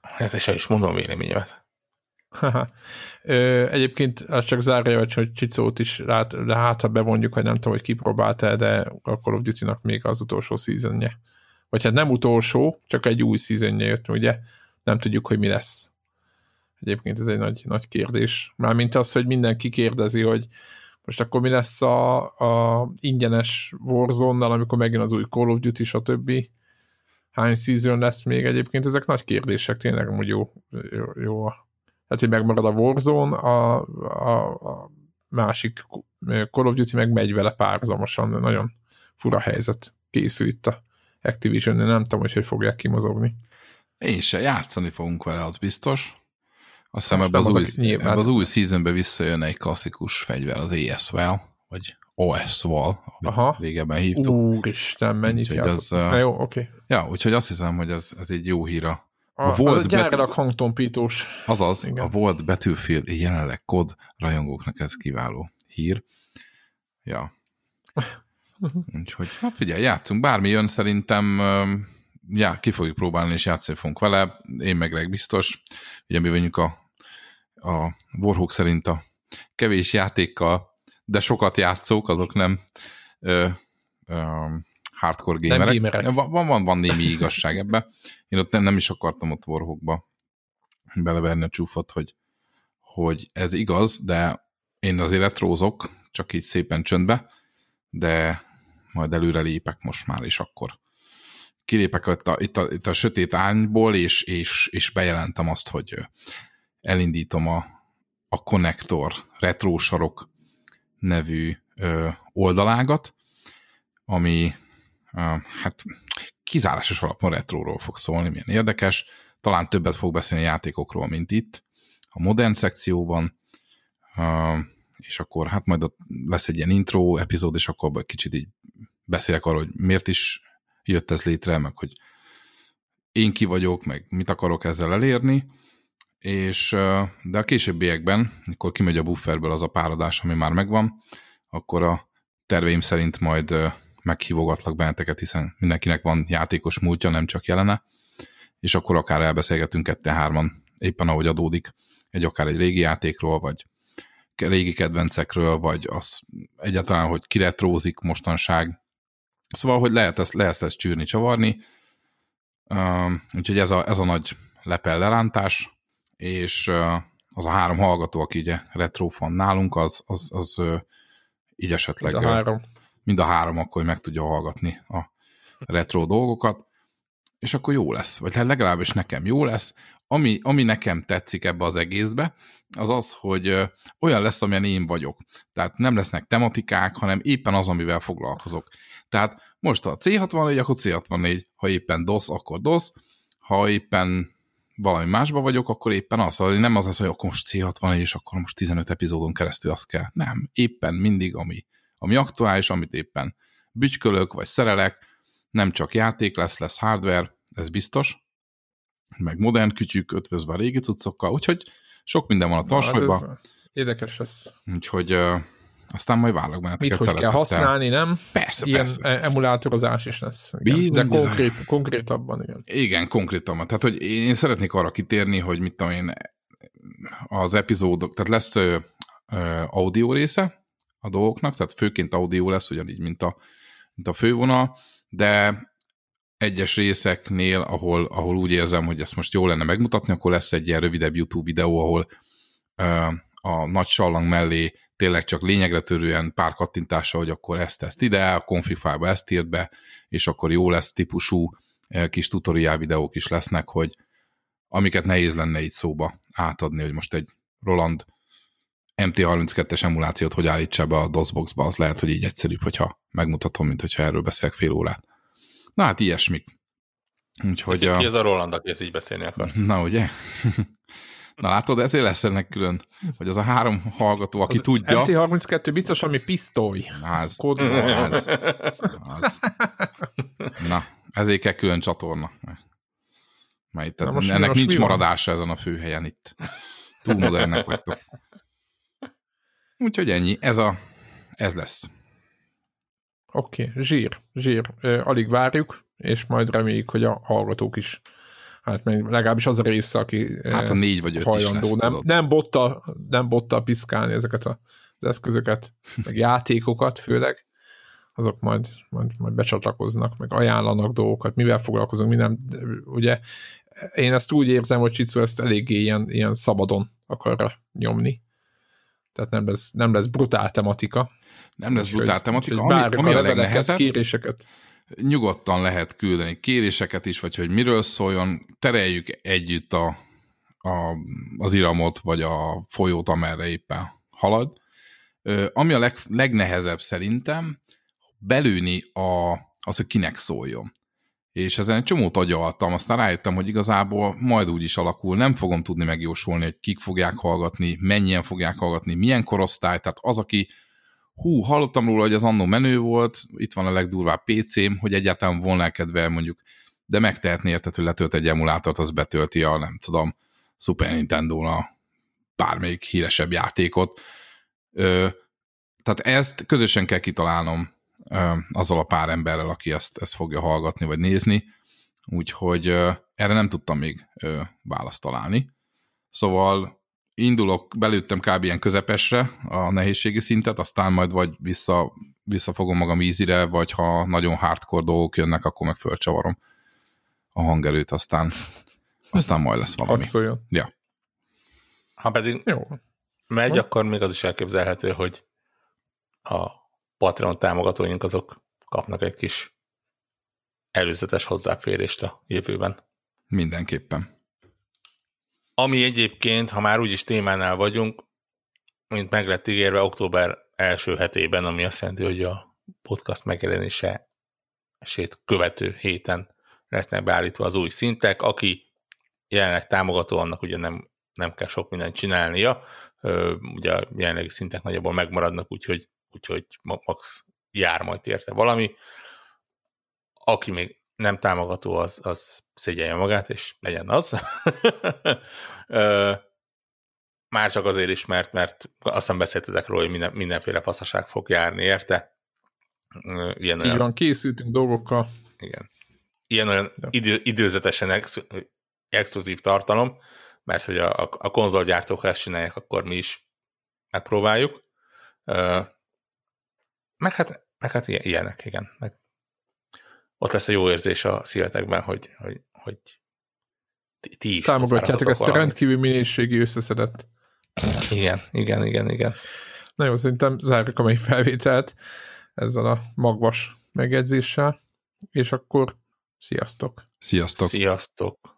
Hát és el is mondom véleményemet. Ö, egyébként az csak zárja, hogy Csicót is lát, hát, ha bevonjuk, hogy nem tudom, hogy kipróbáltál, de a Call of Duty-nak még az utolsó seasonje. Vagy hát nem utolsó, csak egy új seasonje jött, ugye? Nem tudjuk, hogy mi lesz. Egyébként ez egy nagy, nagy kérdés. Mármint az, hogy mindenki kérdezi, hogy most akkor mi lesz a, a ingyenes Warzone-nal, amikor megint az új Call of Duty, stb. Hány season lesz még egyébként? Ezek nagy kérdések, tényleg amúgy jó. jó, jó. Hát, hogy megmarad a Warzone, a, a, a másik Call of Duty meg megy vele párhuzamosan. Nagyon fura helyzet készül itt a Activision-nél. Nem tudom, hogy hogy fogják kimozogni. Én se, játszani fogunk vele, az biztos. Azt hiszem ebben az, az, ebbe az új seasonben visszajön egy klasszikus fegyver, az E S-vel, vagy O S-val, amit régebben hívtuk. Úristen, mennyit játszott. Na jó, oké. Okay. Ja, úgyhogy azt hiszem, hogy ez, ez egy jó híra. A, a volt gyárilag hangtompítós. Azaz, igen. A volt Battlefield jelenleg kod rajongóknak ez kiváló hír. Ja. Úgyhogy hát figyelj, játszunk. Bármi jön, szerintem... Ja, ki fogjuk próbálni, és játszani fogunk vele. Én meg legbiztos. Ugye mi vagyunk a, a Warhawk szerint a kevés játékkal, de sokat játszók, azok nem ö, ö, hardcore gamerek. Nem gamerek. Van, van, van, van némi igazság ebbe. Én ott nem, nem is akartam ott Warhawkba beleverni a csúfot, hogy, hogy ez igaz, de én azért retrózok, csak így szépen csöndbe, de majd előre lépek most már, és akkor kilépek itt a, itt, a, itt a sötét árnyból, és, és, és bejelentem azt, hogy elindítom a, a Connector Retrósarok nevű ö, oldalágat, ami ö, hát kizárásos alapon retróról fog szólni, milyen érdekes. Talán többet fog beszélni a játékokról, mint itt, a modern szekcióban, ö, és akkor hát majd lesz egy ilyen intro epizód, és akkor kicsit így beszélek arról, hogy miért is jött ez létre, meg hogy én ki vagyok, meg mit akarok ezzel elérni, és de a későbbiekben, amikor kimegy a bufferből az a páradás, ami már megvan, akkor a terveim szerint majd meghívogatlak benneteket, hiszen mindenkinek van játékos múltja, nem csak jelene, és akkor akár elbeszélgetünk ketten-hárman, éppen ahogy adódik, egy akár egy régi játékról, vagy régi kedvencekről, vagy az egyáltalán, hogy kiretrózik mostanság. Szóval, hogy lehet ezt, lehet ezt csűrni, csavarni. Uh, úgyhogy ez a, ez a nagy lepel lerántás, és uh, az a három hallgató, aki így retrofan nálunk, az, az, az uh, így esetleg... Mind a három. Uh, mind a három akkor meg tudja hallgatni a retro dolgokat, és akkor jó lesz. Vagy legalábbis nekem jó lesz. Ami, ami nekem tetszik ebbe az egészbe, az az, hogy olyan lesz, amilyen én vagyok. Tehát nem lesznek tematikák, hanem éppen az, amivel foglalkozok. Tehát most a cé hatvannégy, akkor cé hatvannégy, ha éppen dosz, akkor dosz, ha éppen valami másba vagyok, akkor éppen az, hogy nem az az, hogy akkor most cé hatvannégy, és akkor most tizenöt epizódon keresztül azt kell. Nem, éppen mindig, ami, ami aktuális, amit éppen bütykölök, vagy szerelek, nem csak játék lesz, lesz hardware, ez biztos, meg modern kütyük, ötvözve a régi cuccokkal, úgyhogy sok minden van a tarsolyban. Hát érdekes lesz. Úgyhogy uh, aztán majd vállak benne. Mit, hogy kell használni, nem? Persze, ilyen persze. Emulátorozás is lesz. Igen, bizony, de konkrét, konkrétabban. Igen, igen, konkrétabban. Tehát, hogy én szeretnék arra kitérni, hogy mit tudom én, az epizódok, tehát lesz uh, uh, audio része a dolgoknak, tehát főként audio lesz, ugyanígy, mint a, mint a fővonal, de egyes részeknél, ahol, ahol úgy érzem, hogy ezt most jól lenne megmutatni, akkor lesz egy ilyen rövidebb YouTube videó, ahol ö, a nagy sallang mellé tényleg csak lényegre törően pár kattintással, hogy akkor ezt, ezt ide, a config file-ba ezt írt be, és akkor jó lesz típusú ö, kis tutoriál videók is lesznek, hogy amiket nehéz lenne így szóba átadni, hogy most egy Roland em té harminckettes emulációt hogy állítsa be a DOSBox-ba, az lehet, hogy így egyszerűbb, hogyha megmutatom, mint hogyha erről beszélek fél órát. Na hát ilyesmik. Úgyhogy ki, a... ki ez a Roland, aki ezt így beszélni akarsz? Na ugye? Na látod, ezért lesz ennek külön, hogy az a három hallgató, aki az tudja... em té harminckettő biztos, ami pisztoly. Na ez, ez, ez. Na, ezért kell külön csatorna. Már itt ez, na, ennek nincs maradása van ezen a főhelyen itt. Túl modernnek vagytok. Úgyhogy ennyi. Ez, a, ez lesz. Oké, okay, zsír, zsír. Alig várjuk, és majd reméljük, hogy a hallgatók is, hát legalábbis az a része, aki hát a négy vagy öt hajlandó, is nem, nem, botta, nem botta piszkálni ezeket az eszközöket, meg játékokat főleg, azok majd, majd, majd becsatlakoznak, meg ajánlanak dolgokat, mivel foglalkozunk, mi nem, ugye én ezt úgy érzem, hogy Csicó ezt eléggé ilyen, ilyen szabadon akarra nyomni. Tehát nem lesz, nem lesz brutál tematika. Nem lesz brutál tematika, ami, ami a legnehezebb. Kéréseket. Nyugodtan lehet küldeni kéréseket is, vagy hogy miről szóljon, tereljük együtt a, a, az iramot, vagy a folyót, amerre éppen halad. Ö, ami a leg, legnehezebb szerintem, belőni a, az, hogy kinek szóljon. És ezen egy csomót agyaltam, aztán rájöttem, hogy igazából majd úgy is alakul, nem fogom tudni megjósolni, hogy kik fogják hallgatni, mennyien fogják hallgatni, milyen korosztály, tehát az, aki hú, hallottam róla, hogy az annó menő volt, itt van a legdurvább pé cém, hogy egyáltalán vonlelkedve mondjuk, de megtehetné érted, hogy letölt egy emulátort, az betölti a, nem tudom, Super Nintendo-n a bármelyik híresebb játékot. Ö, tehát ezt közösen kell kitalálnom ö, azzal a pár emberrel, aki ezt, ezt fogja hallgatni vagy nézni, úgyhogy ö, erre nem tudtam még ö, választ találni. Szóval indulok, belőttem kb. Ilyen közepesre a nehézségi szintet, aztán majd vagy vissza, visszafogom magam ízire, vagy ha nagyon hardcore dolgok jönnek, akkor meg fölcsavarom a hangerőt, aztán, aztán majd lesz valami. Ja. Ha pedig jó megy, akkor még az is elképzelhető, hogy a Patreon támogatóink azok kapnak egy kis előzetes hozzáférést a jövőben. Mindenképpen. Ami egyébként, ha már úgyis témánál vagyunk, mint meg lett ígérve október első hetében, ami azt jelenti, hogy a podcast megjelenését követő héten lesznek beállítva az új szintek. Aki jelenleg támogató, annak ugye nem, nem kell sok mindent csinálnia. Ugye a jelenlegi szintek nagyjából megmaradnak, úgyhogy, úgyhogy max jár majd érte valami. Aki még nem támogató, az, az szégyelje magát, és legyen az. Már csak azért is, mert, mert aztán beszéltetek róla, hogy minden, mindenféle faszaság fog járni, érte? Ilyen olyan... Igen, készültünk dolgokkal. Igen. Ilyen olyan idő, időzetesen ex, exkluzív tartalom, mert hogy a, a, a konzolgyártók ezt csinálják, akkor mi is megpróbáljuk. Meg hát, meg hát ilyenek, igen. Meg ott lesz a jó érzés a szívetekben, hogy, hogy, hogy ti is támogatjátok ezt valamit. A rendkívül minőségi összeszedett. Igen, igen, igen, igen. Na jó, szerintem zárjuk a mai felvételt ezzel a magvas megjegyzéssel, és akkor sziasztok! Sziasztok! Sziasztok!